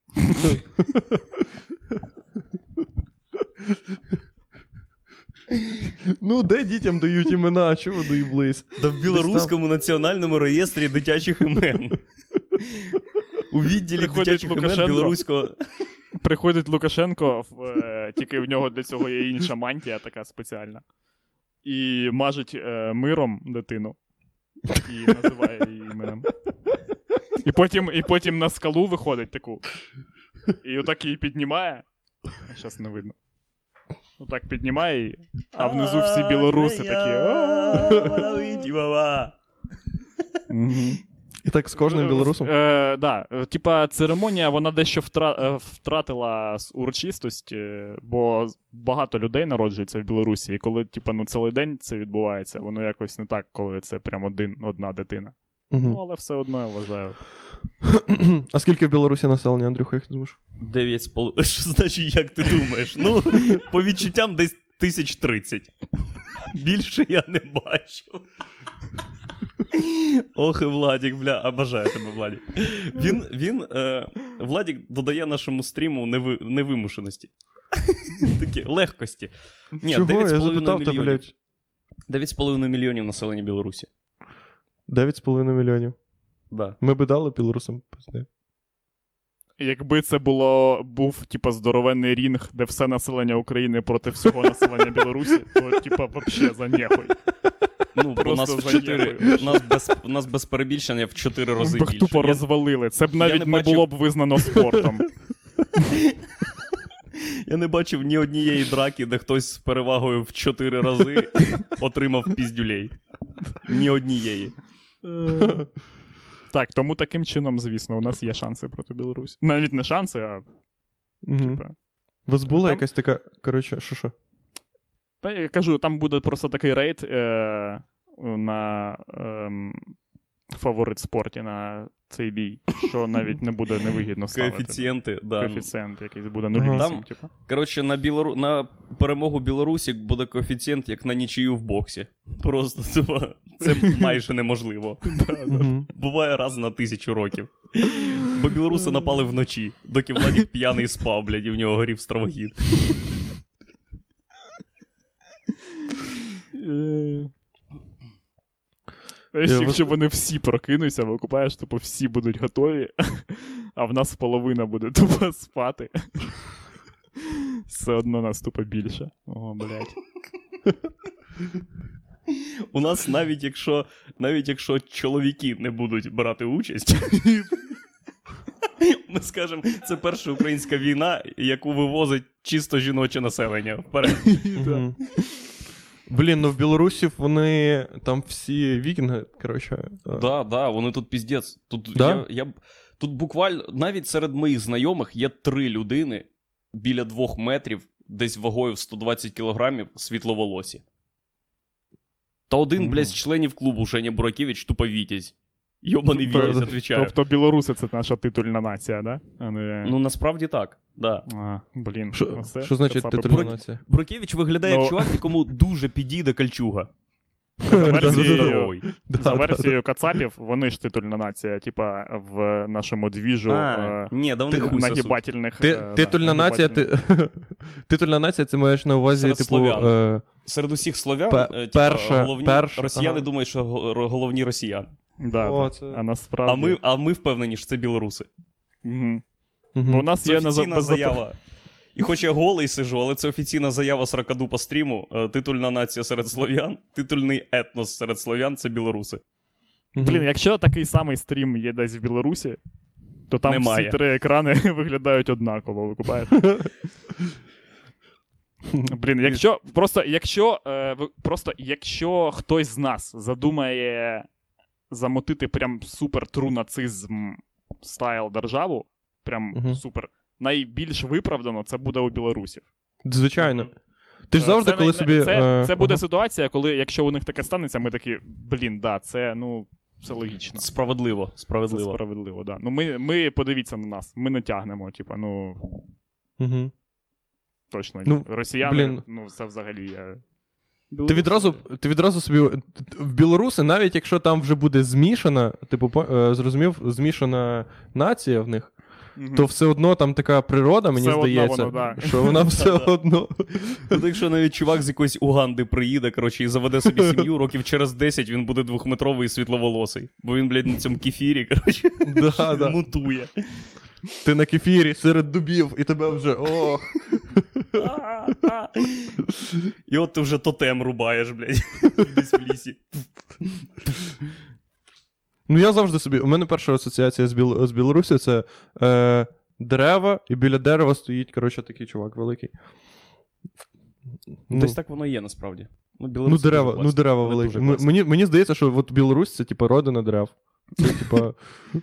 Ну, де дітям дають імена, чого доїблись? Та в білоруському національному реєстрі дитячих імен. У відділі дитячих імен білоруського... Приходить Лукашенко, тільки в нього для цього є інша мантія така спеціальна. І мажить миром дитину. І називає її іменем. І потім на скалу виходить таку. І отак її піднімає. Щас не видно. Отак піднімає її. А внизу всі білоруси такі. І так з кожним білорусом? Так. Типа церемонія, вона дещо втратила урочистість, бо багато людей народжується в Білорусі. І коли цілий день це відбувається, воно якось не так, коли це прям одна дитина. Ну, але все одно я вважаю. А скільки в Білорусі населення, Андрюха, як ти думаєш? 9,5. Що значить, як ти думаєш? Ну, по відчуттям десь 1030. Більше я не бачу. Ох і Владік, бля, обожаю тебе, Владік. Владік додає нашому стріму невимушеності. Такі, легкості. Ні, чого? 9,5 мільйонів населення Білорусі. 9,5 мільйонів? Да. Ми би дали білорусам? Якби це був, типа, здоровенний рінг, де все населення України проти всього населення Білорусі, то, типа, взагалі занєхуй. Ну, у нас без перебільшення в 4 рази більше. Ми б тупо розвалили. Це б навіть не було б визнано спортом. Я не бачив ні однієї драки, де хтось з перевагою в 4 рази отримав піздюлей. Ні однієї. Так, тому таким чином, звісно, у нас є шанси проти Білорусі. Навіть не шанси, а... У вас була якась така, коротше, що? Та я кажу, там буде просто такий рейд на фаворит спорті на цей бій, що навіть не буде невигідно ставити. Коефіцієнти, да. Коефіцієнт якийсь буде 0,8, типу. Коротше, на перемогу Білорусі буде коефіцієнт, як на нічию в боксі. Просто це майже неможливо. Буває раз на 1000 років. Бо білоруси напали вночі, доки Владік п'яний спав, блядь, і в нього горів стравогід. Якщо вони всі прокинуться, викупаєш, типу всі будуть готові, а в нас половина буде тупо спати. Все одно нас тупо більше. О, блядь. У нас навіть якщо чоловіки не будуть брати участь, ми скажемо, це перша українська війна, яку вивозить чисто жіноче населення. Вперед. Так. Блін, ну в білорусів вони там всі вікінги, коротше. Да, вони тут піздець. Тут, да? Тут буквально, навіть серед моїх знайомих є 3 людини біля 2 метрів, десь вагою в 120 кілограмів, світловолосі. Та один, блядь, з членів клубу Женя Буракевич, тупо вітязь. Йобаний вітязь, відповідаю. Тобто білоруси — це наша титульна нація, да? Ну, насправді так. Да. Блін, що значить титульна нація? Брукевич виглядає як чувак, якому дуже підійде кальчуга. За версією кацапів, вони ж титульна нація, типа в нашому двіжу нагибательних. Титульна нація, це маєш на увазі, типу... Серед усіх слов'ян росіяни думають, що головні росіяни. А ми впевнені, що це білоруси. Угу. Бо у нас це є офіційна заява. І хоч я голий сижу, але це офіційна заява з Ракадупа стріму. Титульна нація серед слов'ян, титульний етнос серед слов'ян — це білоруси. Блін, якщо такий самий стрім є десь в Білорусі, то там немає. Всі 3 екрани виглядають однаково, ви купаєте. Блін, якщо хтось з нас задумає замотити прям супер тру-нацизм стайл державу, прям супер. Найбільш виправдано це буде у білорусів. Звичайно. Ти ж завжди, коли собі... Це буде ситуація, коли, якщо у них таке станеться, ми такі, блін, да, це, ну, все логічно. Справедливо. Це справедливо, да. Ну, ми подивіться на нас, ми не тягнемо, типа, ну... точно ні. Росіяни, це взагалі... Ти відразу собі в білоруси, навіть якщо там вже буде змішана, типу, зрозумів, змішана нація в них, то все одно там така природа, мені все здається, воно, що вона все одно. Ну, якщо навіть чувак з якоїсь Уганди приїде, коротше, і заведе собі сім'ю, років через 10 він буде двохметровий і світловолосий. Бо він, блядь, на цьому кефірі, коротше, мутує. Ти на кефірі серед дубів, і тебе вже, ох. І от ти вже тотем рубаєш, блядь, десь в лісі. Ну, я завжди собі... У мене перша асоціація з Білорусі — це дерева, і біля дерева стоїть, коротше, такий чувак великий. Десь так воно і є, насправді. Ну, дерева великі. Мені здається, що от Білорусь — це, типу, родина дерев.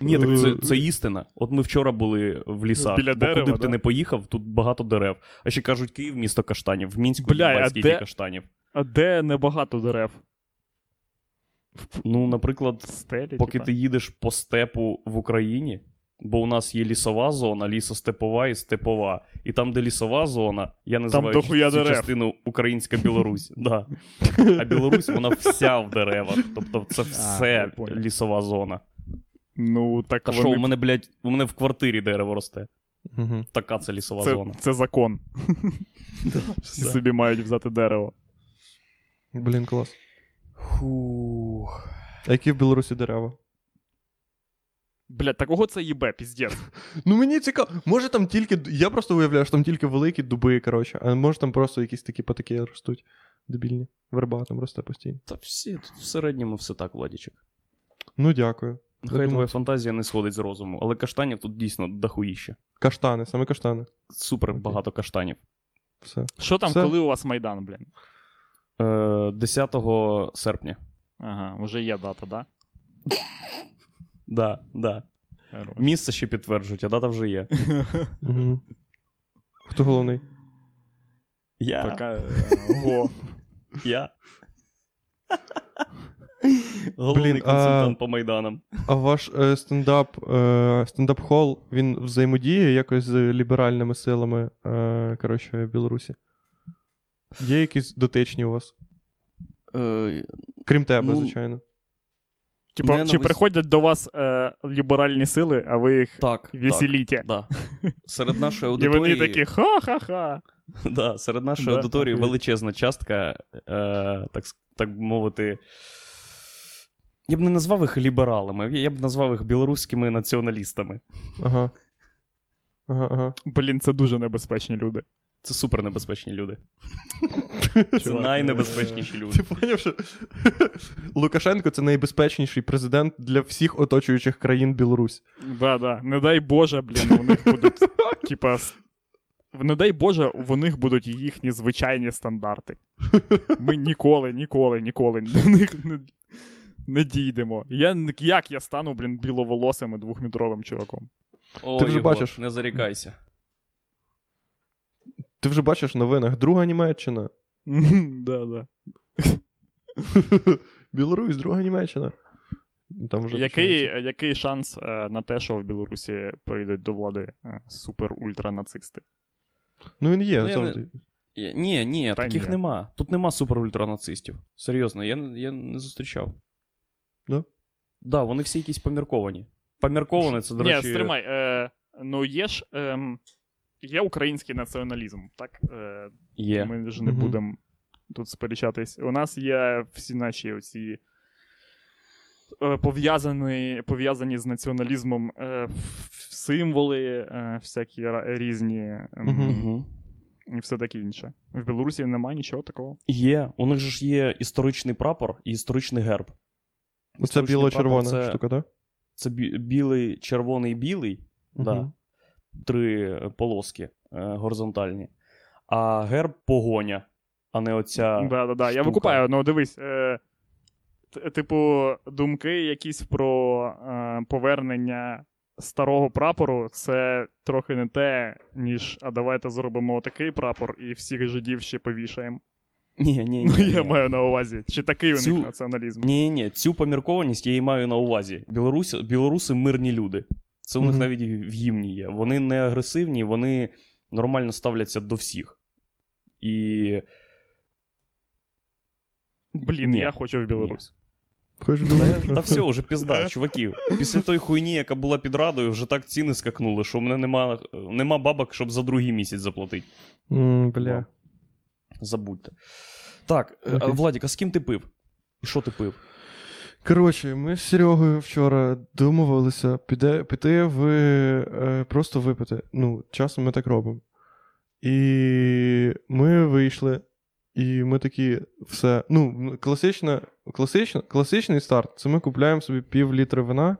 Ні, так це істина. От ми вчора були в лісах. Біля дерева, куди б ти не поїхав, тут багато дерев. А ще кажуть, Київ — місто каштанів. В Мінську — ті каштанів. А де небагато дерев? Ну, наприклад, поки ти їдеш по степу в Україні, бо у нас є лісова зона, лісостепова і степова. І там, де лісова зона, я називаю цю частину українська Білорусь. Да. А Білорусь, вона вся в деревах. Тобто це все лісова зона. Ну, так та вони... що, у мене в квартирі дерево росте. Угу. Така це лісова зона. Це закон. Всі собі мають взяти дерево. Блін, клас. Фух. А які в Білорусі дерева? Блядь, такого це їбе, піздець. Ну мені цікаво, може там тільки, я просто уявляю, що там тільки великі дуби, коротше, а може там просто якісь такі патаки ростуть, дебільні, верба там росте постійно. Та всі, тут в середньому все так, Владічик. Ну дякую. Хай твоя фантазія не сходить з розуму, але каштанів тут дійсно дохуїще. Каштани, саме каштани. Супер багато каштанів. Все. Що там, все? Коли у вас Майдан, блядь? 10 серпня. Ага, вже є дата, да? Да. Місце ще підтверджують, а дата вже є. Хто головний? Я. Я. Головний консультант по Майданам. А ваш стендап-хол, він взаємодіє якось з ліберальними силами, коротше, Білорусі? Є якісь дотичні у вас? Крім тебе, звичайно. Типа, чи приходять до вас ліберальні сили, а ви їх веселіте? Так. Серед нашої аудиторії... І вони такі ха-ха-ха. Да, серед нашої аудиторії величезна частка, так мовити... Я б не назвав їх лібералами, я б назвав їх білоруськими націоналістами. Ага. Блін, це дуже небезпечні люди. Це супернебезпечні люди. Це найнебезпечніші люди. Ти поняв, що Лукашенко – це найбезпечніший президент для всіх оточуючих країн Білорусь. Да. Не дай Боже, блін, у них будуть, типа, не дай Боже, у них будуть їхні звичайні стандарти. Ми ніколи до них не дійдемо. Як я стану, блін, біловолосим і двохметровим чуваком? О, ти вже бачиш, не зарікайся. Ти вже бачиш в новинах друга Німеччина. Да. Білорусь, друга Німеччина. Там вже який шанс на те, що в Білорусі прийдуть до влади супер-ультранацисти? Ну він є. Ні, таких нема. Тут нема супер-ультранацистів. Серйозно, я не зустрічав. Да? Да, вони всі якісь помірковані. Помірковані, це, до речі... Ні, стримай. Ну є ж... Є український націоналізм, так? Є. Ми ж не будемо тут сперечатись. У нас є всі наші оці пов'язані з націоналізмом символи, всякі різні і все таке інше. В Білорусі немає нічого такого. Є. У них ж є історичний прапор і історичний герб. Це біло-червона штука, так? Це білий, червоний, білий, так. Три полоски горизонтальні. А герб погоня, а не оця штука. Я викупаю, дивись. Типу, думки якісь про повернення старого прапору, це трохи не те, ніж, а давайте зробимо такий прапор і всіх жидів ще повішаємо. Ні. Я маю на увазі. Чи такий у них націоналізм? Ні, цю поміркованість я і маю на увазі. Білоруси мирні люди. Це у них навіть в гімні є. Вони не агресивні, вони нормально ставляться до всіх. І... Блін, ні. Я хочу в Білорусь. Та все, вже пізда, чуваки. Після той хуйні, яка була під Радою, вже так ціни скакнули, що в мене нема бабок, щоб за другий місяць заплатити. Бля. Забудьте. Так, Владік, а з ким ти пив? І що ти пив? Коротше, ми з Серегою вчора домовилися піти просто випити. Ну, часом ми так робимо. І ми вийшли, і ми такі, все. Ну, класичний старт. Це ми купляємо собі пів літра вина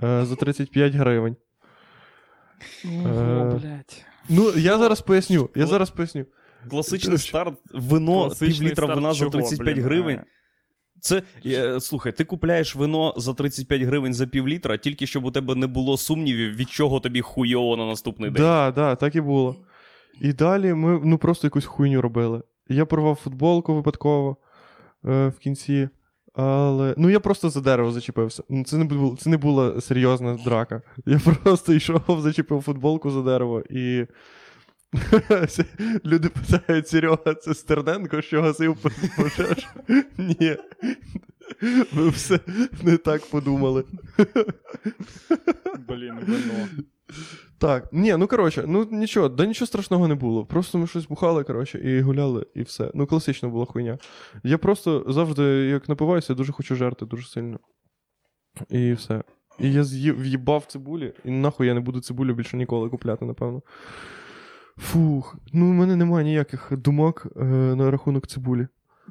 за 35 гривень. Ого, блядь. Ну, я зараз поясню. Класичний старт, вино, пів літра вина за 35 гривень. Це, слухай, ти купляєш вино за 35 гривень за пів літра, тільки щоб у тебе не було сумнівів, від чого тобі хуйово на наступний день. Так, так і було. І далі ми просто якусь хуйню робили. Я порвав футболку випадково в кінці, але... Ну, я просто за дерево зачепився. Це не була серйозна драка. Я просто йшов, зачепив футболку за дерево і... Люди питають: Серега, це Стерненко, що гасив пожежу? Ні. Ви все не так подумали. Блін, вино. Так, нічого, нічого страшного не було. Просто ми щось бухали, і гуляли, і все. Ну, класично була хуйня. Я просто завжди, як напиваюся, дуже хочу жерти дуже сильно. І все. І я в'їбав цибулі, і нахуй я не буду цибулю більше ніколи купляти, напевно. Фух, в мене немає ніяких думок на рахунок цибулі.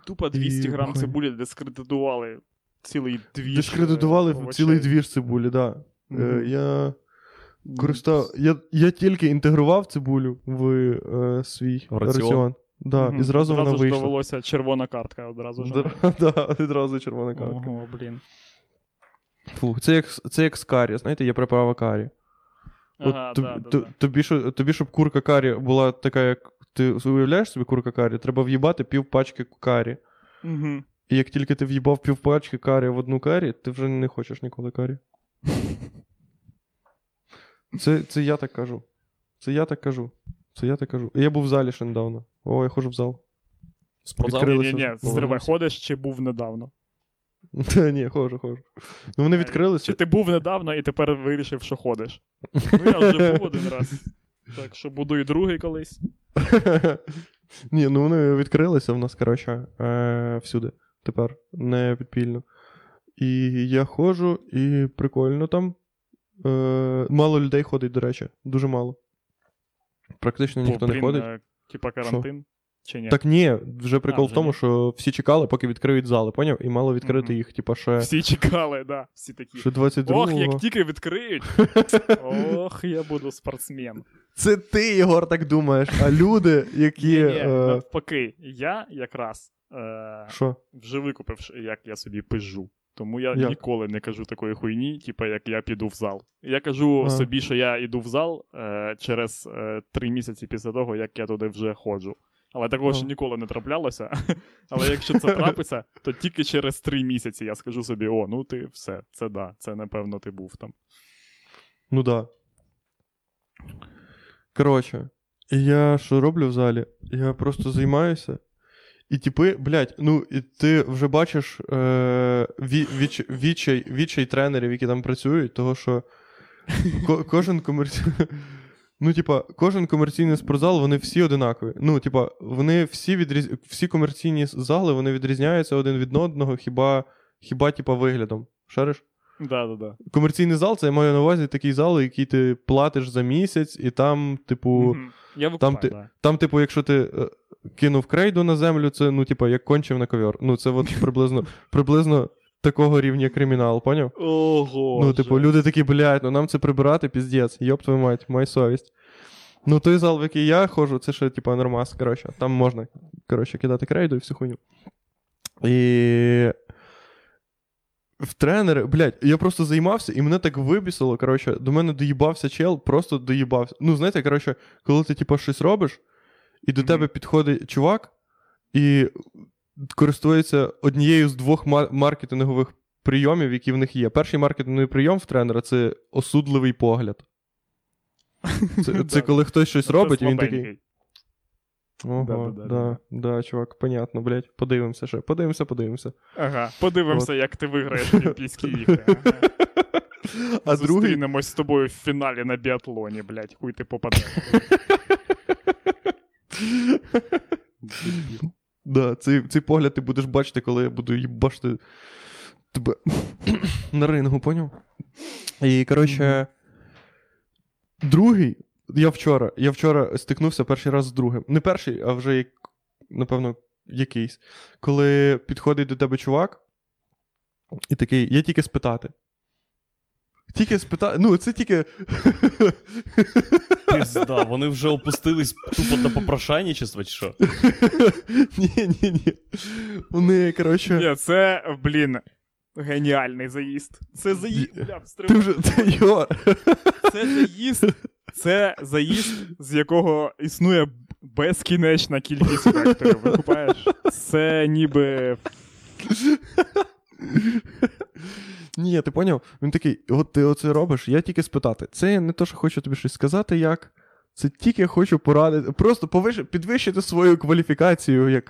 Тупо 200 грам цибулі дискредитували цілий двір. Дискредитували цілий двір цибулі, так. Да. Mm-hmm. Я тільки інтегрував цибулю в свій раціон. Да, mm-hmm. І зразу вона вийшла. Одразу ж довелося червона картка. Одразу червона картка. Ого, блін. Фух, це як з карі, знаєте, є приправа карі. Тобі, щоб курка карі була така, як ти уявляєш собі курка карі, треба в'їбати пів пачки карі. Угу. І як тільки ти в'їбав пів пачки карі в одну карі, ти вже не хочеш ніколи карі. Це я так кажу. Я був в залі ще недавно. О, я ходжу в зал. Ні, зривай, ходиш чи був недавно? Та ні, ходжу. Ну вони відкрилися. Чи ти був недавно і тепер вирішив, що ходиш? Я вже був один раз. Так що буду і другий колись. Ні, вони відкрилися в нас, всюди. Тепер, не підпільно. І я ходжу, і прикольно там. Мало людей ходить, до речі. Дуже мало. Практично ніхто не ходить. Типа карантин? Ні? Так ні, вже прикол в тому, що всі чекали, поки відкриють зали, поняв? І мало відкрити їх, типа ще... Всі чекали, так, да, всі такі. Ще 22-го. Ох, як тільки відкриють, ох, я буду спортсмен. Це ти, Єгор, так думаєш, а люди, які... Ні, навпаки, я якраз вже викупив, як я собі пижу. Тому я ніколи не кажу такої хуйні, типа як я піду в зал. Я кажу собі, що я йду в зал через 3 місяці після того, як я туди вже ходжу. Але такого ж ніколи не траплялося. Але якщо це трапиться, то тільки через 3 місяці я скажу собі: о, ну ти все, це да, це напевно ти був там. Ну да. Коротше, я що роблю в залі? Я просто займаюся. І типи, блядь, і ти вже бачиш відчай тренерів, які там працюють, того що кожен комерційний спортзал, вони всі одинакові. Вони всі комерційні зали, вони відрізняються один від одного, хіба виглядом. Шариш? Да. Комерційний зал, це я маю на увазі такий зал, який ти платиш за місяць, і там, я викупаю, якщо ти кинув крейду на землю, це, як кончив на ковер. Це приблизно такого рівня кримінал, поняв? Ого! Люди такі, блядь, нам це прибирати, піздець, йоб твою мать, май совість. Той зал, в який я ходжу, це ще, нормас, там можна, кидати крейду і всю хуйню. І... В тренери, блядь, я просто займався, і мене так вибісило, до мене доїбався чел, просто доїбався. Знаєте, коли ти, щось робиш, і до тебе підходить чувак, і... користується однією з 2 маркетингових прийомів, які в них є. Перший маркетинговий прийом в тренера – це осудливий погляд. Це коли хтось щось робить, і він такий... Ого, да, чувак, понятно, блядь, подивимося ще, подивимося. Ага, подивимося, як ти виграєш Олімпійські ігри. А зустрінемось з тобою в фіналі на біатлоні, блядь, хуй ти попадеш. Да, цей погляд ти будеш бачити, коли я буду їбашити тебе на рингу, поняв? І, коротше, другий... Я вчора стикнувся перший раз з другим. Не перший, а вже, напевно, якийсь. Коли підходить до тебе чувак, і такий, я тільки спитати. Ну, це тільки... Пізда, вони вже опустились тупо до попрошайничества, чи що? Ні. Вони, коротше... Ні, це, блін... Геніальний заїзд. Це заїзд. Ти вже... Це заїзд, з якого існує безкінечна кількість факторів. Викупаєш? Це ніби... Ні, ти поняв? Він такий, от ти оце робиш, я тільки спитати. Це не то, що хочу тобі щось сказати, як... Це тільки я хочу порадити. Просто підвищити свою кваліфікацію як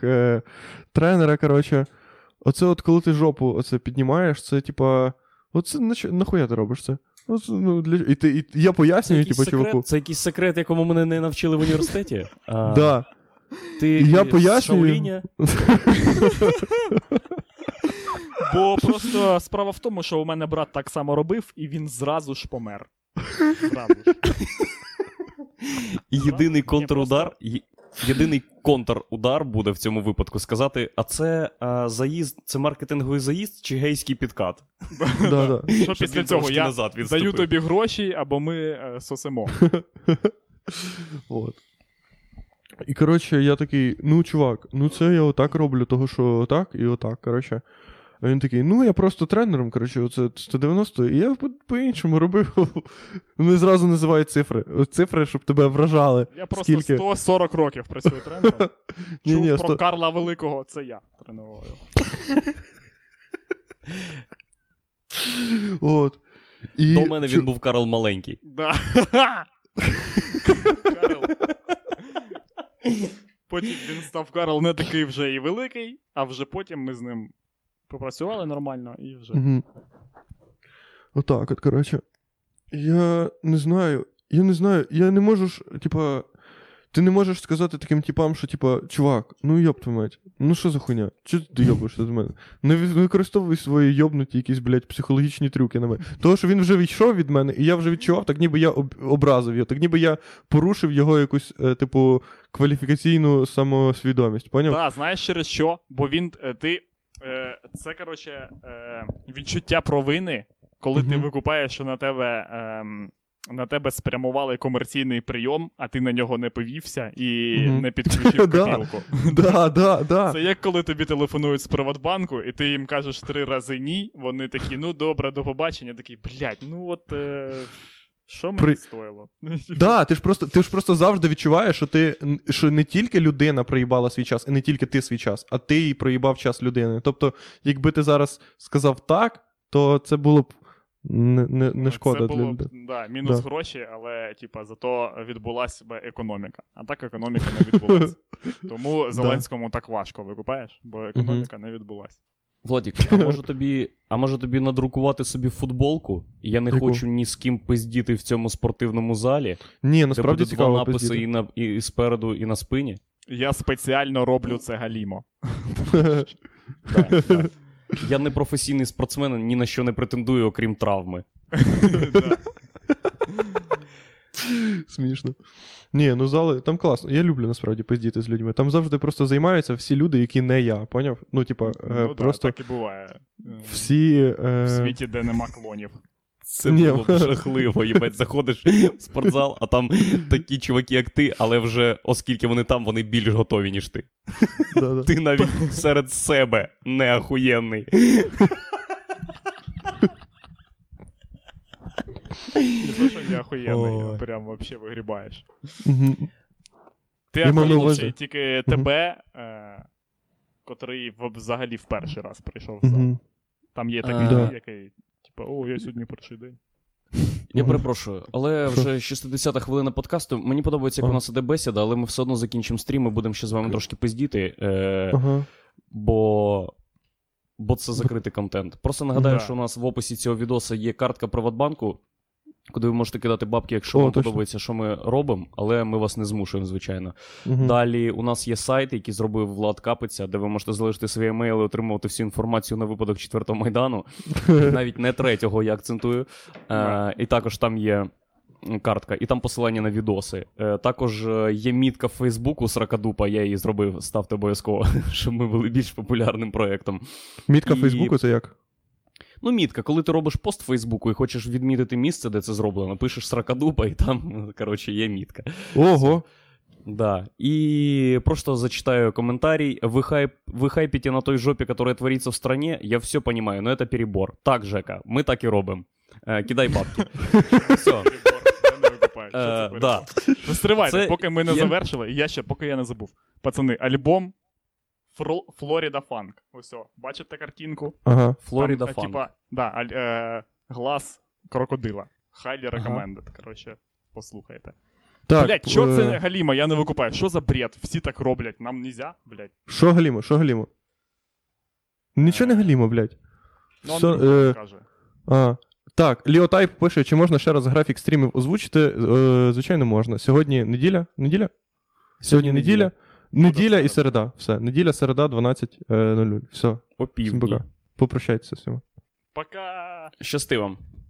тренера, коротше. Оце от коли ти жопу оце піднімаєш, це типа, оце нахуя ти робиш це? Оце, ну, для... і я пояснюю, типа, чуваку. Це якийсь секрет, якому мене не навчили в університеті? Да. Я пояснюю. Бо просто справа в тому, що у мене брат так само робив, і він зразу ж помер. Єдиний контрудар... Єдиний контрудар буде в цьому випадку сказати, а це заїзд, це маркетинговий заїзд чи гейський підкат? Що після цього я даю тобі гроші, або ми сосемо. І, коротше, я такий, ну, чувак, ну це я отак роблю, того що отак і отак, коротше. А він такий, ну, я просто тренером, коротше, оце 190, і я по-іншому робив. Вони зразу називають цифри. Цифри, щоб тебе вражали. Я просто 140 років працюю тренером. Чув про Карла Великого, це я тренував. От. До мене він був Карл Маленький. Карл. Потім він став Карл не такий вже і великий, а вже потім ми з ним... Попрацювали нормально і вже. Угу. Отак, от, коротше. Я не знаю, я не можу ж, типа, ти не можеш сказати таким типам, що, типа, чувак, ну йоб твою мать, ну що за хуйня, чого ти йобишся з мене? Не використовуй свої йобнуті якісь, блядь, психологічні трюки на мене. Того, що він вже відійшов від мене, і я вже відчував, так ніби я образив його, так ніби я порушив його якусь, типу, кваліфікаційну самосвідомість, поняв? Так, знаєш через що? Бо він, ти... Це, коротше, відчуття провини, коли ти викупаєш, що на тебе спрямували комерційний прийом, а ти на нього не повівся і не підключив копілку. Це як коли тобі телефонують з Приватбанку, і ти їм кажеш 3 рази ні, вони такі, ну добре, до побачення, такий, блядь, ну от... Що мені стоїло? Да, ти ж просто завжди відчуваєш, що не тільки людина проїбала свій час, і не тільки ти свій час, а ти і проїбав час людини. Тобто, якби ти зараз сказав так, то це було б не шкода для людей. Да, мінус гроші, але типа зато відбулася б економіка. А так економіка не відбулася. Тому Зеленському так важко, викупаєш? Бо економіка не відбулася. Владік, а може тобі надрукувати собі футболку? Я не хочу ні з ким пиздіти в цьому спортивному залі. Ні, насправді цікаво написи пиздіти. І спереду, і на спині. Я спеціально роблю це галімо. Так. Я не професійний спортсмен, ні на що не претендую, окрім травми. Смішно. Ні, ну зали, там класно. Я люблю, насправді, пиздіти з людьми. Там завжди просто займаються всі люди, які не я, поняв? Ну, типа, просто... Ну, так і буває. Всі... В світі, де нема клонів. Це було жахливо, їбать, заходиш в спортзал, а там такі чуваки, як ти, але вже, оскільки вони там, вони більш готові, ніж ти. Ти навіть серед себе не охуєнний. Ти що не охуєнний, прям вообще вигрібаєш. Ти охуєнний, тільки тебе, котрий взагалі в перший раз прийшов в зал. Там є такий, який, типа, о, я сьогодні перший день. Я перепрошую, але вже 60-та хвилина подкасту. Мені подобається, як у нас іде бесіда, але ми все одно закінчимо стрім і будемо ще з вами трошки пиздіти, бо це закритий контент. Просто нагадаю, що у нас в описі цього відоса є картка Приватбанку, куди ви можете кидати бабки, якщо вам подобається, що ми робимо, але ми вас не змушуємо, звичайно. Далі у нас є сайт, який зробив Влад Капиця, де ви можете залишити свої емейли, отримувати всю інформацію на випадок 4-го Майдану, навіть не 3-го, я акцентую. І також там є картка, і там посилання на відоси. Також є мітка в Фейсбуку Сракадупа, я її зробив, ставте обов'язково, щоб ми були більш популярним проєктом. Мітка в Фейсбуку це як? Ну, мітка, коли ти робиш пост в Фейсбуку і хочеш відмітити місце, де це зроблено, пишеш Сракадупа, і там, коротше, є мітка. Ого! Да. І просто зачитаю комментарий. Вы хайпите на той жопе, которая творится в стране, я все понимаю, но это перебор. Так, Жека, мы так и робим. Кидай бабки. Все. Да. Стривайте, поки ми не завершили, і я ще, поки я не забув. Пацани, альбом Флорида фанк. Ось, бачите картинку? Ага. Флорида фанк. Типа, да, глаз крокодила. Highly recommended. Ага. Короче, послухайте. Так, блять, що це галіма? Я не викупаю. Що за бред? Всі так роблять. Нам нельзя, блять. Що галіма? Що галіма? Нічого не галіма, блять. Ну, він не каже. А. Так, Ліотайп пише, чи можна ще раз графік стрімів озвучити? Звичайно, можна. Сьогодні неділя? Неділя? Сьогодні неділя. Неділя і середа. Все. Неділя, середа, 12:00. Все. Всім пока. Попрощайтеся всім. Пока. Щасти вам.